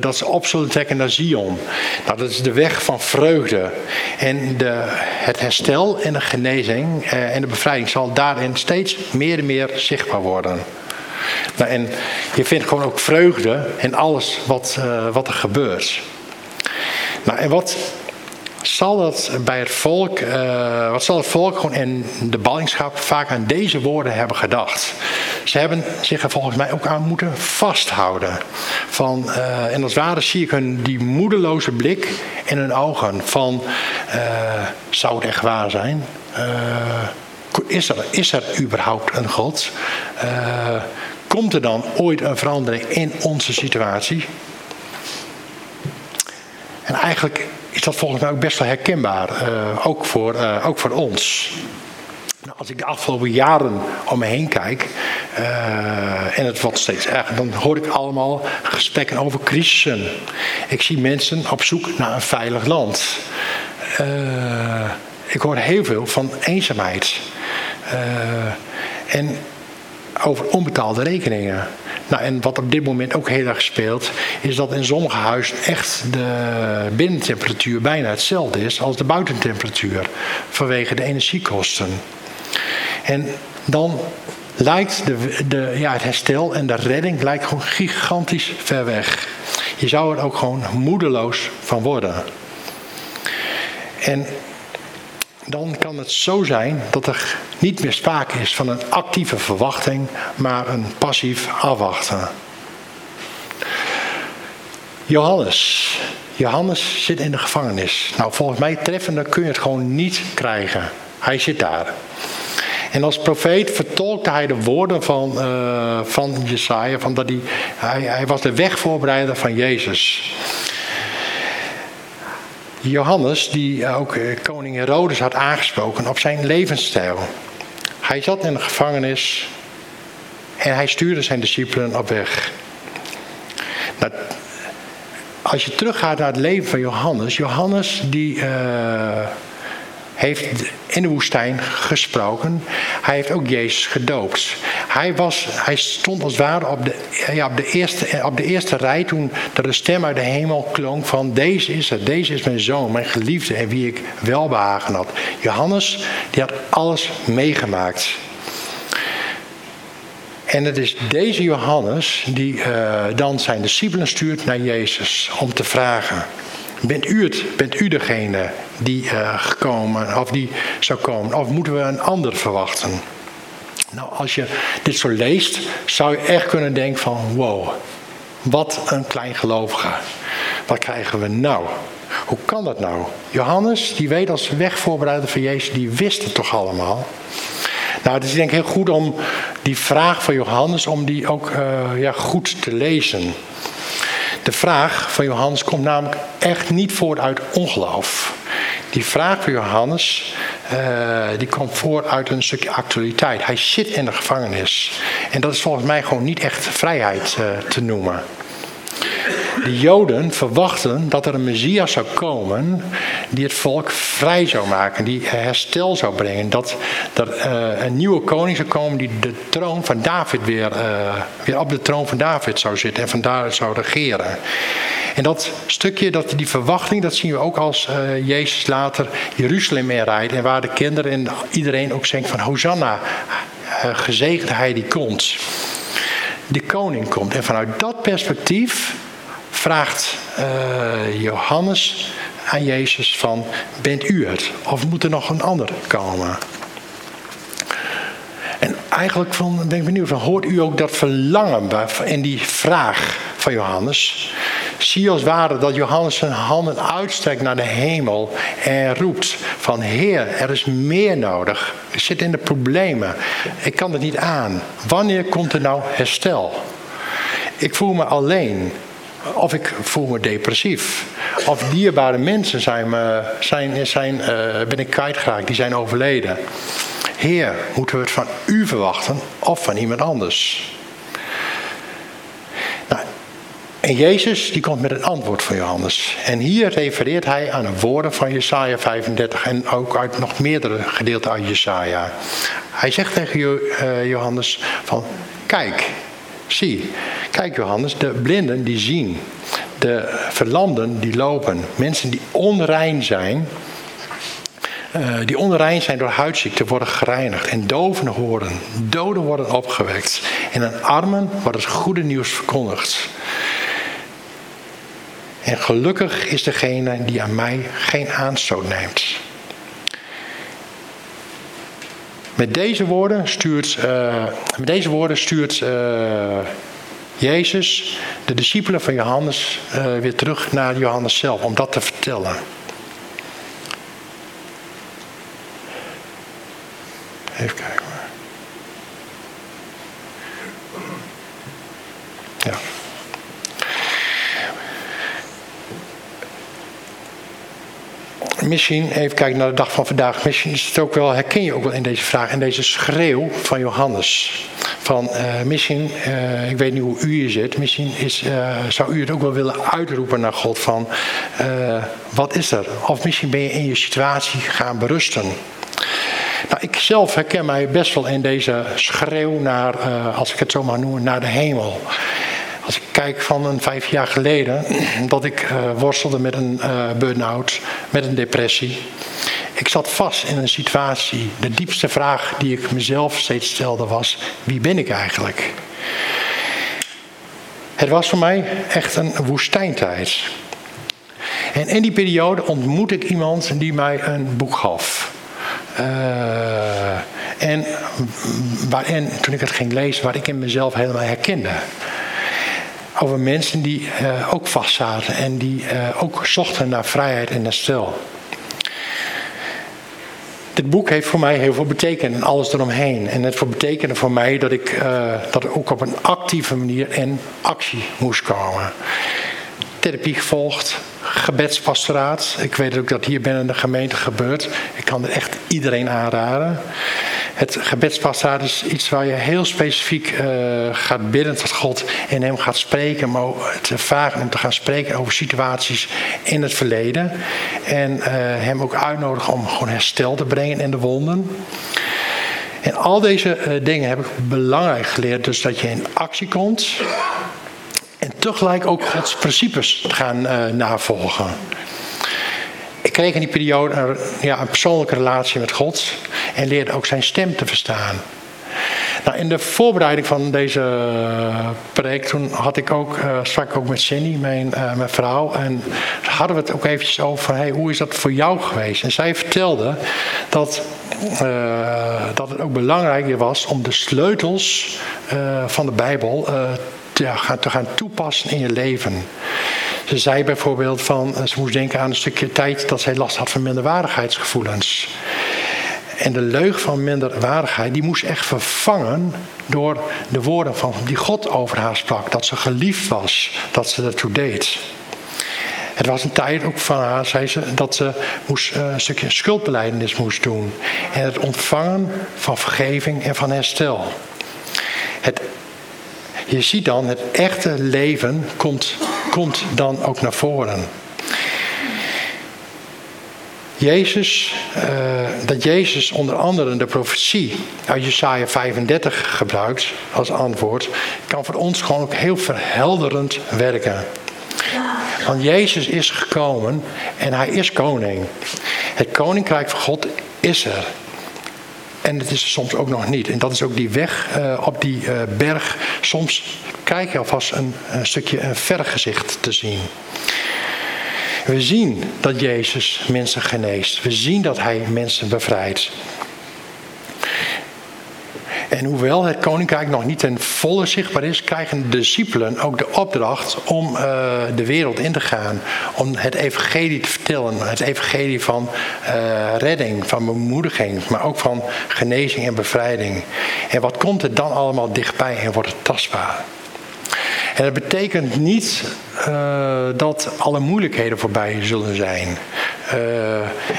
dat ze op zullen trekken naar Zion. Nou, dat is de weg van vreugde. En het herstel en de genezing en de bevrijding zal daarin steeds meer en meer zichtbaar worden. Nou, en je vindt gewoon ook vreugde in alles wat er gebeurt. Nou, en wat zal het volk gewoon in de ballingschap vaak aan deze woorden hebben gedacht? Ze hebben zich er volgens mij ook aan moeten vasthouden. En als ware zie ik hun die moedeloze blik in hun ogen. Van, zou het echt waar zijn? Is er überhaupt een God? Komt er dan ooit een verandering in onze situatie? En eigenlijk is dat volgens mij ook best wel herkenbaar. Ook voor ons. Nou, als ik de afgelopen jaren om me heen kijk. En het wordt steeds erger. Dan hoor ik allemaal gesprekken over crisissen. Ik zie mensen op zoek naar een veilig land. Ik hoor heel veel van eenzaamheid. En over onbetaalde rekeningen. Nou, en wat op dit moment ook heel erg speelt, is dat in sommige huizen echt de binnentemperatuur bijna hetzelfde is als de buitentemperatuur. Vanwege de energiekosten. En dan lijkt het herstel en de redding lijkt gewoon gigantisch ver weg. Je zou er ook gewoon moedeloos van worden. En dan kan het zo zijn dat er niet meer sprake is van een actieve verwachting, maar een passief afwachten. Johannes zit in de gevangenis. Nou, volgens mij treffender kun je het gewoon niet krijgen. Hij zit daar. En als profeet vertolkte hij de woorden van Jesaja, van dat hij was de wegvoorbereider van Jezus. Johannes, die ook koning Herodes had aangesproken op zijn levensstijl. Hij zat in de gevangenis en hij stuurde zijn discipelen op weg. Nou, als je teruggaat naar het leven van Johannes. Johannes die heeft in de woestijn gesproken. Hij heeft ook Jezus gedoopt. Hij stond als het ware op de eerste rij toen er een stem uit de hemel klonk van: deze is het, deze is mijn zoon, mijn geliefde en wie ik welbehagen had. Johannes, die had alles meegemaakt. En het is deze Johannes die dan zijn discipelen stuurt naar Jezus om te vragen: Bent u degene die gekomen of die zou komen? Of moeten we een ander verwachten? Nou, als je dit zo leest, zou je echt kunnen denken van: wow, wat een kleingelovige. Wat krijgen we nou? Hoe kan dat nou? Johannes, die weet als wegvoorbereider van Jezus, die wist het toch allemaal? Nou, het is denk ik heel goed om die vraag van Johannes, om die ook goed te lezen. De vraag van Johannes komt namelijk echt niet voort uit ongeloof. Die vraag van Johannes, die komt voort uit een stukje actualiteit. Hij zit in de gevangenis. En dat is volgens mij gewoon niet echt vrijheid te noemen. De Joden verwachten dat er een Messias zou komen die het volk vrij zou maken, die herstel zou brengen. Dat er een nieuwe koning zou komen die de troon van David weer op de troon van David zou zitten en van daaruit zou regeren. En dat stukje, die verwachting, dat zien we ook als Jezus later Jeruzalem inrijdt en waar de kinderen en iedereen ook zingt van: Hosanna, gezegend hij die komt. De koning komt. En vanuit dat perspectief vraagt Johannes aan Jezus van: bent u het? Of moet er nog een ander komen? En eigenlijk ben ik benieuwd, hoort u ook dat verlangen in die vraag van Johannes? Zie je als het ware dat Johannes zijn handen uitstrekt naar de hemel en roept van: Heer, er is meer nodig. Ik zit in de problemen. Ik kan het niet aan. Wanneer komt er nou herstel? Ik voel me alleen. Of ik voel me depressief. Of dierbare mensen ben ik kwijtgeraakt, die zijn overleden. Heer, moeten we het van u verwachten of van iemand anders? Nou, en Jezus die komt met een antwoord van Johannes. En hier refereert hij aan de woorden van Jesaja 35 en ook uit nog meerdere gedeelten uit Jesaja. Hij zegt tegen Johannes van: kijk. Zie, kijk Johannes, de blinden die zien, de verlamden die lopen, mensen die onrein zijn door huidziekte worden gereinigd en doven horen, doden worden opgewekt en aan armen wordt het goede nieuws verkondigd. En gelukkig is degene die aan mij geen aanstoot neemt. Met deze woorden stuurt Jezus de discipelen van Johannes weer terug naar Johannes zelf om dat te vertellen. Even kijken. Ja. Misschien, even kijken naar de dag van vandaag, misschien is het ook wel, herken je ook wel in deze vraag, in deze schreeuw van Johannes. Van misschien, ik weet niet hoe u hier zit, misschien zou u het ook wel willen uitroepen naar God van: wat is er? Of misschien ben je in je situatie gaan berusten. Nou, ik zelf herken mij best wel in deze schreeuw naar, als ik het zo maar noem, naar de hemel. Als ik kijk van een 5 jaar geleden, dat ik worstelde met een burn-out, met een depressie. Ik zat vast in een situatie. De diepste vraag die ik mezelf steeds stelde was: wie ben ik eigenlijk? Het was voor mij echt een woestijntijd. En in die periode ontmoette ik iemand die mij een boek gaf. En waarin, toen ik het ging lezen, waar ik in mezelf helemaal herkende. Over mensen die ook vastzaten en die ook zochten naar vrijheid en herstel. Dit boek heeft voor mij heel veel betekend en alles eromheen. En het betekende voor mij dat ik dat ook op een actieve manier in actie moest komen. Therapie gevolgd, gebedspastoraat. Ik weet ook dat hier binnen de gemeente gebeurt. Ik kan er echt iedereen aanraden. Het gebedspastoraat is iets waar je heel specifiek gaat bidden tot God en hem gaat spreken, maar te vragen om te gaan spreken over situaties in het verleden. En hem ook uitnodigen om gewoon herstel te brengen in de wonden. En al deze dingen heb ik belangrijk geleerd. Dus dat je in actie komt. En tegelijk ook Gods principes gaan navolgen. Ik kreeg in die periode een persoonlijke relatie met God. En leerde ook zijn stem te verstaan. Nou, in de voorbereiding van deze preek, toen had ik ook, sprak ik ook met Cindy, mijn vrouw. En hadden we het ook eventjes over, hey, hoe is dat voor jou geweest? En zij vertelde dat het ook belangrijk was om de sleutels van de Bijbel te gaan toepassen in je leven. Ze zei bijvoorbeeld ze moest denken aan een stukje tijd dat zij last had van minderwaardigheidsgevoelens. En de leugen van minderwaardigheid, die moest echt vervangen door de woorden van die God over haar sprak. Dat ze geliefd was, dat ze daartoe deed. Het was een tijd ook van haar, zei ze, dat ze moest, een stukje schuldbelijdenis moest doen. En het ontvangen van vergeving en van herstel. Je ziet dan, het echte leven komt dan ook naar voren. Dat Jezus onder andere de profetie uit Jesaja 35 gebruikt als antwoord, kan voor ons gewoon ook heel verhelderend werken. Want Jezus is gekomen en hij is koning. Het koninkrijk van God is er. En het is er soms ook nog niet. En dat is ook die weg op die berg. Soms krijg je alvast een stukje een vergezicht te zien. We zien dat Jezus mensen geneest. We zien dat hij mensen bevrijdt. En hoewel het koninkrijk nog niet ten volle zichtbaar is, krijgen de discipelen ook de opdracht om de wereld in te gaan. Om het evangelie te vertellen. Het evangelie van redding, van bemoediging, maar ook van genezing en bevrijding. En wat komt er dan allemaal dichtbij en wordt het tastbaar? En dat betekent niet dat alle moeilijkheden voorbij zullen zijn.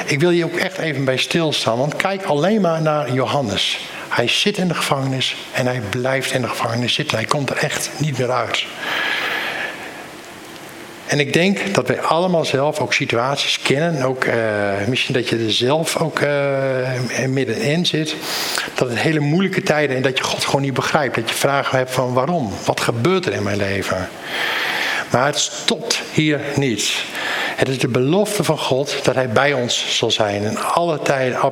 Ik wil hier ook echt even bij stilstaan. Want kijk alleen maar naar Johannes. Hij zit in de gevangenis en hij blijft in de gevangenis zitten. Hij komt er echt niet meer uit. En ik denk dat wij allemaal zelf ook situaties kennen. Ook, misschien dat je er zelf ook middenin zit. Dat het hele moeilijke tijden en dat je God gewoon niet begrijpt. Dat je vragen hebt van waarom? Wat gebeurt er in mijn leven? Maar het stopt hier niet. Het is de belofte van God dat hij bij ons zal zijn. In alle tijden,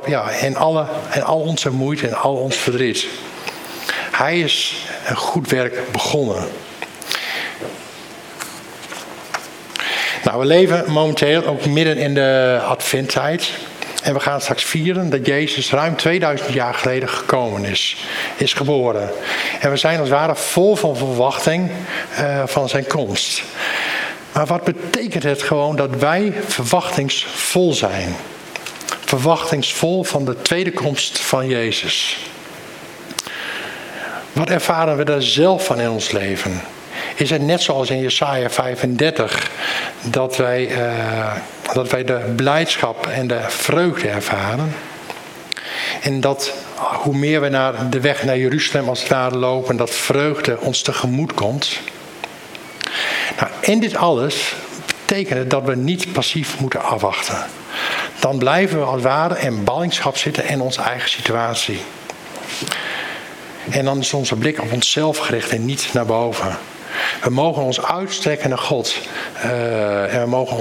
in al onze moeite en al ons verdriet. Hij is een goed werk begonnen. Nou, we leven momenteel ook midden in de adventtijd. En we gaan straks vieren dat Jezus ruim 2000 jaar geleden gekomen is. Is geboren. En we zijn als het ware vol van verwachting van zijn komst. Maar wat betekent het gewoon dat wij verwachtingsvol zijn? Verwachtingsvol van de tweede komst van Jezus. Wat ervaren we daar zelf van in ons leven? Is het net zoals in Jesaja 35 dat wij de blijdschap en de vreugde ervaren? En dat hoe meer we naar de weg naar Jeruzalem als het ware lopen, dat vreugde ons tegemoet komt. Nou, en dit alles betekent het dat we niet passief moeten afwachten. Dan blijven we als het ware in ballingschap zitten en onze eigen situatie. En dan is onze blik op onszelf gericht en niet naar boven. We mogen ons uitstrekken naar God. En we mogen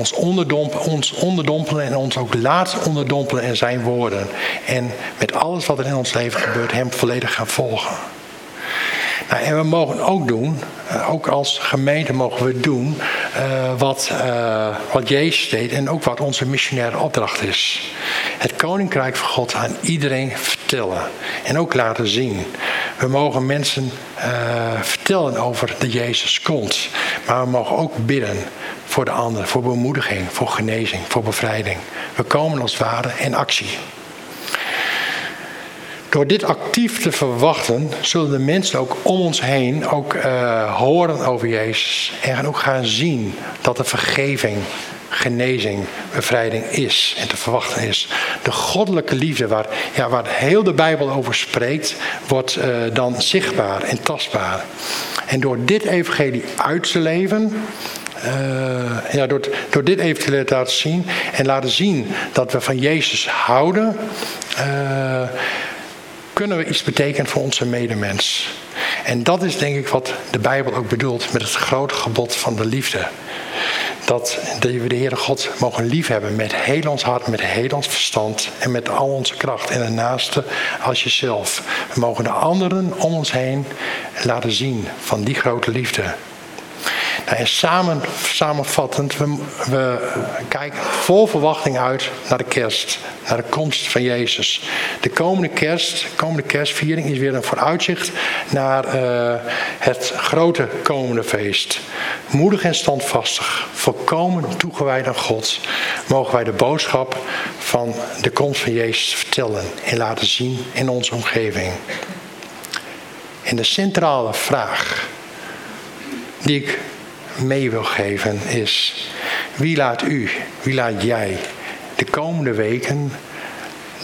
ons onderdompelen en ons ook laten onderdompelen in zijn woorden. En met alles wat er in ons leven gebeurt, hem volledig gaan volgen. Nou, en we mogen ook doen, ook als gemeente mogen we doen, wat Jezus deed en ook wat onze missionaire opdracht is. Het koninkrijk van God aan iedereen vertellen en ook laten zien. We mogen mensen vertellen over de Jezus komt, maar we mogen ook bidden voor de anderen, voor bemoediging, voor genezing, voor bevrijding. We komen als ware in actie. Door dit actief te verwachten, zullen de mensen ook om ons heen ook horen over Jezus. En ook gaan zien dat er vergeving, genezing, bevrijding is en te verwachten is. De goddelijke liefde waar heel de Bijbel over spreekt, wordt dan zichtbaar en tastbaar. En door dit evangelie uit te leven, door dit evangelie te laten zien en laten zien dat we van Jezus houden, kunnen we iets betekenen voor onze medemens. En dat is denk ik wat de Bijbel ook bedoelt met het grote gebod van de liefde. Dat we de Heere God mogen liefhebben met heel ons hart, met heel ons verstand en met al onze kracht. En de naaste als jezelf. We mogen de anderen om ons heen laten zien van die grote liefde. Nou, en samenvattend, we kijken vol verwachting uit naar de kerst. Naar de komst van Jezus. De komende kerstviering is weer een vooruitzicht naar het grote komende feest. Moedig en standvastig, volkomen toegewijd aan God, mogen wij de boodschap van de komst van Jezus vertellen en laten zien in onze omgeving. En de centrale vraag die ik mee wil geven is: wie laat u, wie laat jij de komende weken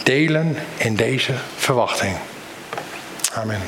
delen in deze verwachting? Amen.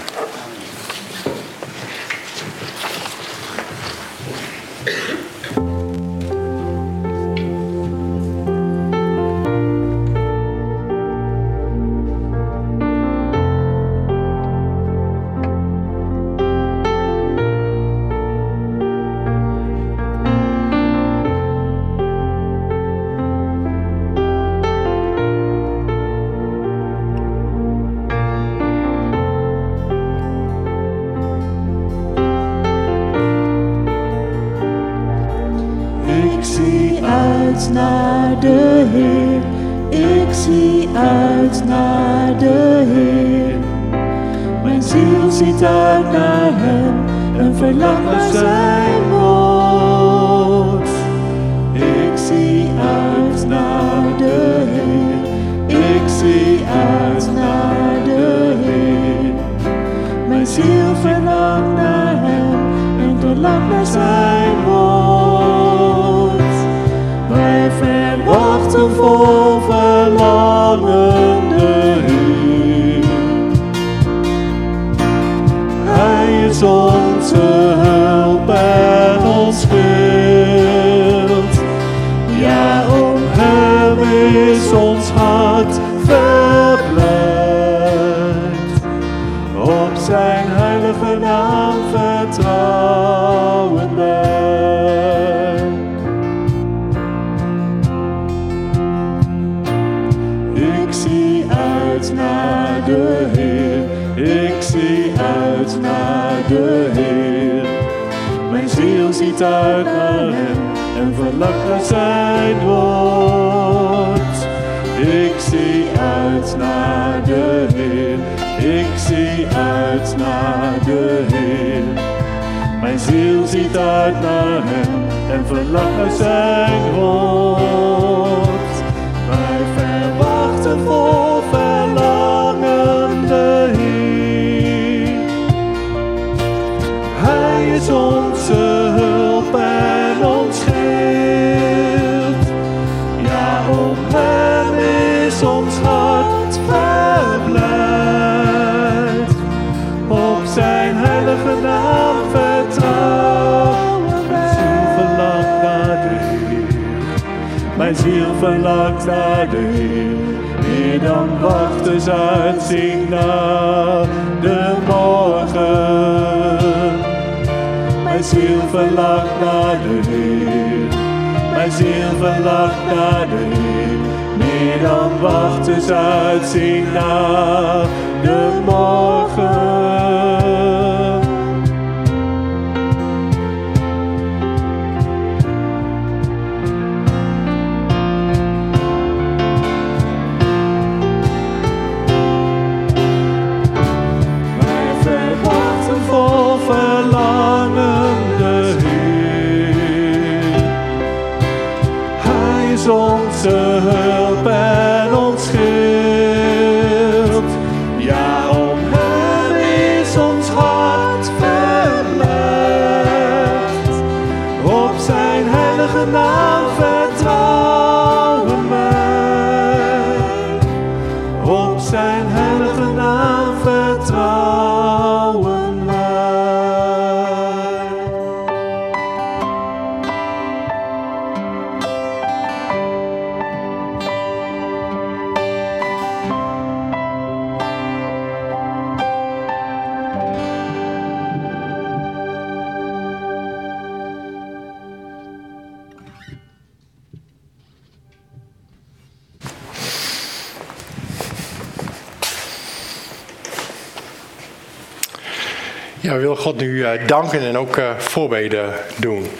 Ja, we willen God nu danken en ook voorbeden doen.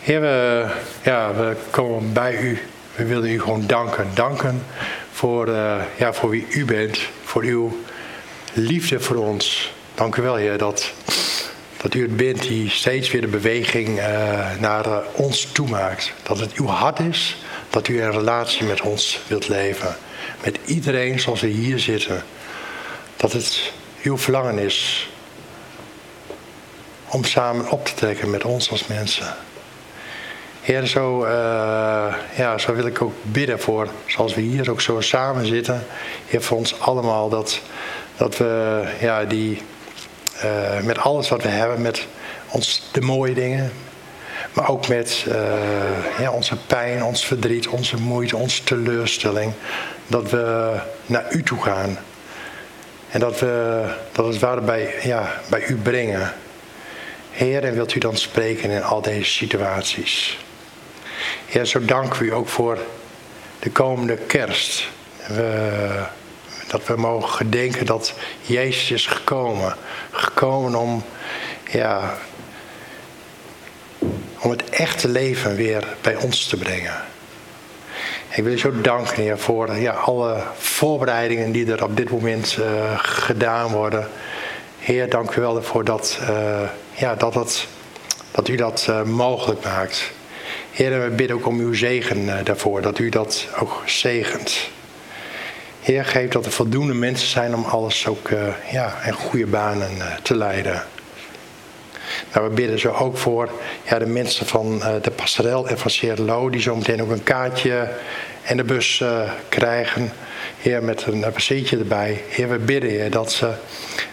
Heer, we komen bij u. We willen u gewoon danken. Danken voor wie u bent. Voor uw liefde voor ons. Dank u wel, Heer, dat u het bent die steeds weer de beweging naar ons toe maakt. Dat het uw hart is. Dat u een relatie met ons wilt leven. Met iedereen zoals we hier zitten. Dat het uw verlangen is. Om samen op te trekken met ons als mensen. Heer, zo wil ik ook bidden voor, zoals we hier ook zo samen zitten. Heer, voor ons allemaal dat we met alles wat we hebben, met ons de mooie dingen, maar ook met onze pijn, ons verdriet, onze moeite, onze teleurstelling, dat we naar u toe gaan. En dat we dat het ware bij u brengen. Heer, en wilt u dan spreken in al deze situaties? Heer, zo danken we u ook voor de komende kerst. Dat we mogen gedenken dat Jezus is gekomen. Gekomen om het echte leven weer bij ons te brengen. Ik wil u zo danken, Heer, voor alle voorbereidingen die er op dit moment gedaan worden. Heer, dank u wel ervoor dat u dat mogelijk maakt. Heer, we bidden ook om uw zegen daarvoor, dat u dat ook zegent. Heer, geef dat er voldoende mensen zijn om alles ook in goede banen te leiden. Nou, we bidden zo ook voor de mensen van de Passarel en van Sirelo, die zo meteen ook een kaartje en de bus krijgen. Heer, met een passiertje erbij. Heer, we bidden, Heer, dat ze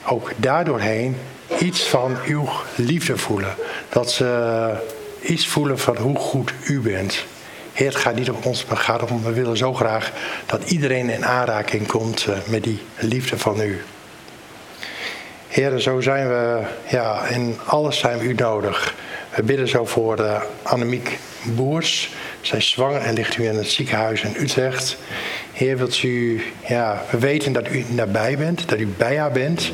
ook daardoorheen iets van uw liefde voelen. Dat ze iets voelen van hoe goed u bent. Heer, het gaat niet om ons, maar het gaat om, we willen zo graag dat iedereen in aanraking komt met die liefde van u. Heer, zo zijn we, in alles zijn we u nodig. We bidden zo voor Annemiek Boers. Zij is zwanger en ligt nu in het ziekenhuis in Utrecht. Heer, wilt u, we weten dat u nabij bent, dat u bij haar bent.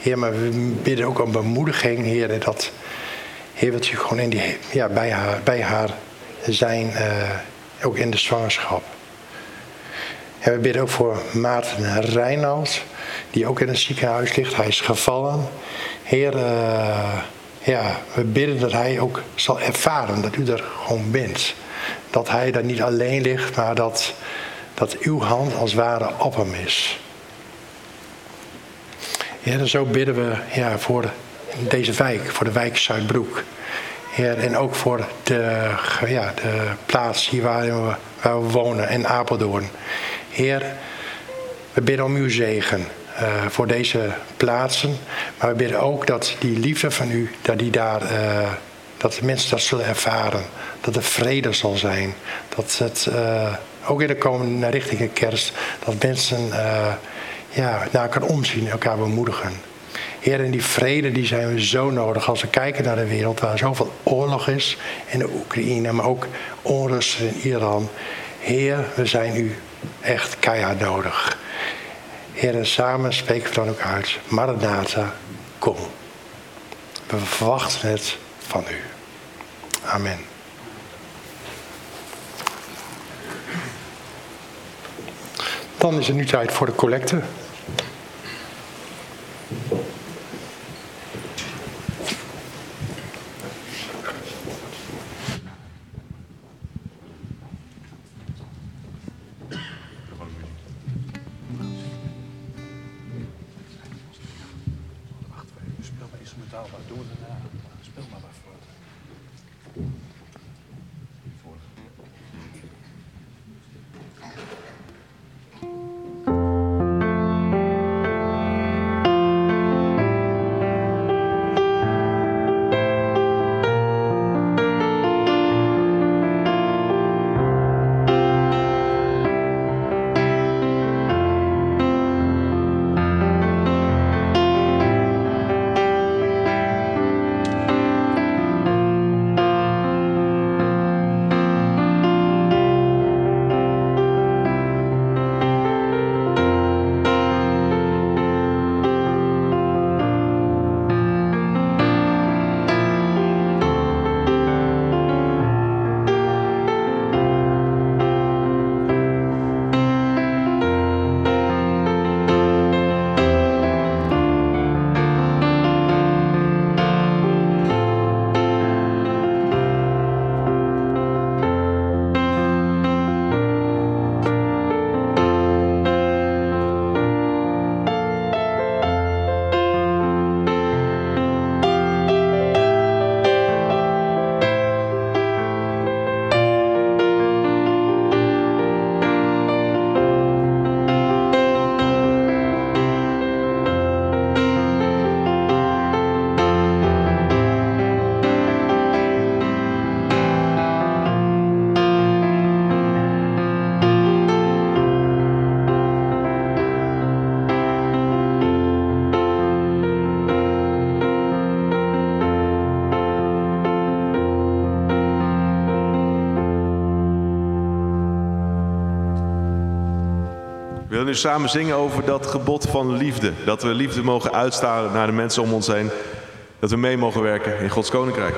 Heer, maar we bidden ook om bemoediging, Heer, dat, Heer, wilt u gewoon in die, bij haar zijn, ook in de zwangerschap. En we bidden ook voor Maarten Rijnald, die ook in het ziekenhuis ligt. Hij is gevallen. Heer, we bidden dat hij ook zal ervaren dat u er gewoon bent. Dat hij daar niet alleen ligt, maar dat uw hand als ware op hem is. Heer, zo bidden we voor deze wijk, voor de wijk Zuidbroek. Heer, en ook voor de plaats hier waar we wonen, in Apeldoorn. Heer, we bidden om uw zegen voor deze plaatsen. Maar we bidden ook dat die liefde van u, dat de mensen dat zullen ervaren. Dat er vrede zal zijn. Dat het, ook in de komende richting de kerst, dat mensen naar elkaar omzien, elkaar bemoedigen. Heer, en die vrede die zijn we zo nodig als we kijken naar de wereld waar zoveel oorlog is in de Oekraïne, maar ook onrust in Iran. Heer, we zijn u echt keihard nodig. Heer, en samen spreken we dan ook uit. Maranatha, kom. We verwachten het van u. Amen. Dan is het nu tijd voor de collecte. We willen nu samen zingen over dat gebod van liefde. Dat we liefde mogen uitstralen naar de mensen om ons heen. Dat we mee mogen werken in Gods Koninkrijk.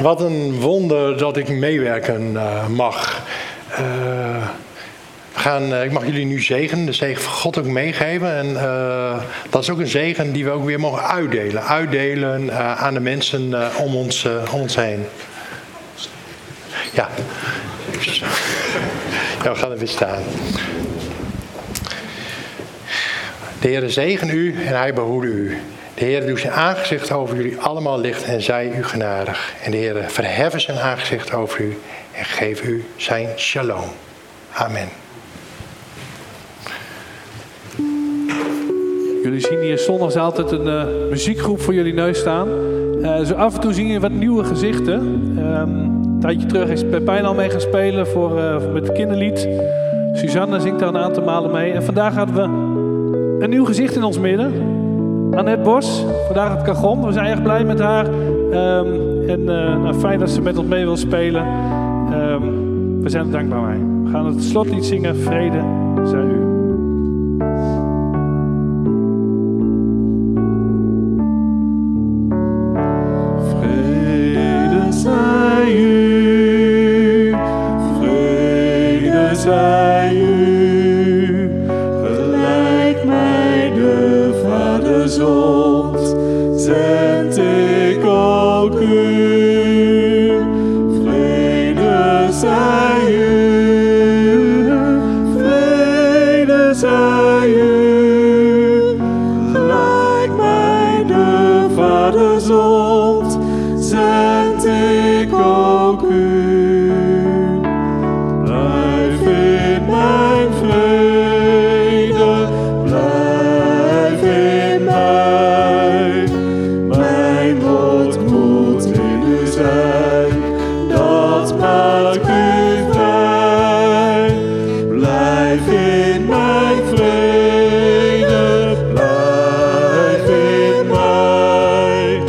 Wat een wonder dat ik meewerken mag. Ik mag jullie nu zegenen, de zegen van God ook meegeven. En dat is ook een zegen die we ook weer mogen uitdelen. Aan de mensen om ons heen. Ja. Ja, we gaan er weer staan. De Heere zegen u en hij behoede u. De Heer doet zijn aangezicht over jullie allemaal licht en zij u genadig. En de Heer verheffen zijn aangezicht over u en geeft u zijn shalom. Amen. Jullie zien hier zondags altijd een muziekgroep voor jullie neus staan. Zo af en toe zien je wat nieuwe gezichten. Een tijdje terug is Pepijn al mee gaan spelen met het kinderlied. Suzanne zingt daar een aantal malen mee. En vandaag hadden we een nieuw gezicht in ons midden. Annette Boers, vandaag het Kagon. We zijn erg blij met haar. Fijn dat ze met ons mee wil spelen. We zijn er dankbaar bij. We gaan het slotlied zingen. Vrede zij u. gezond, zend ik ook u. Vrede zij u, vrede zij u. Gelijk mij de Vader zond, zend ik ook u. Blijf in mijn vrede, blijf in mij. Mijn lot moet in u zijn, dat maakt u vrij. Blijf in mijn vrede, blijf in mij.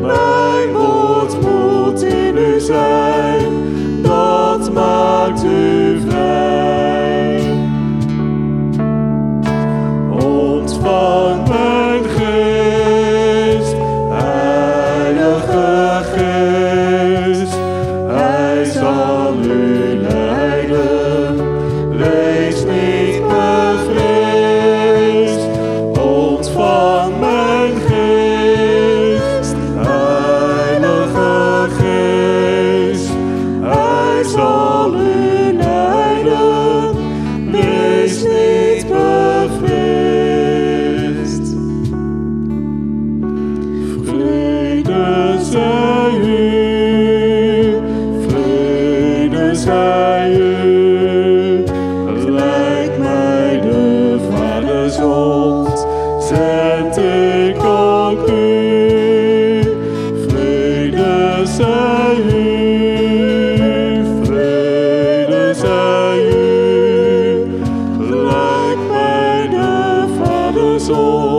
Mijn lot moet in u zijn, dat maakt u vrij. Ontvang mijn geest, Heilige Geest. Hij zal u leiden, wees niet bevreesd. Ontvang mijn geest, Heilige Geest. Hij zal u leiden, wees niet bevreesd. Vrede zij u, vrede zij u. Gelijk mij de Vader zond, zend ik ook u. Vrede zij u, vrede zij u. Gelijk mij de Vader zond,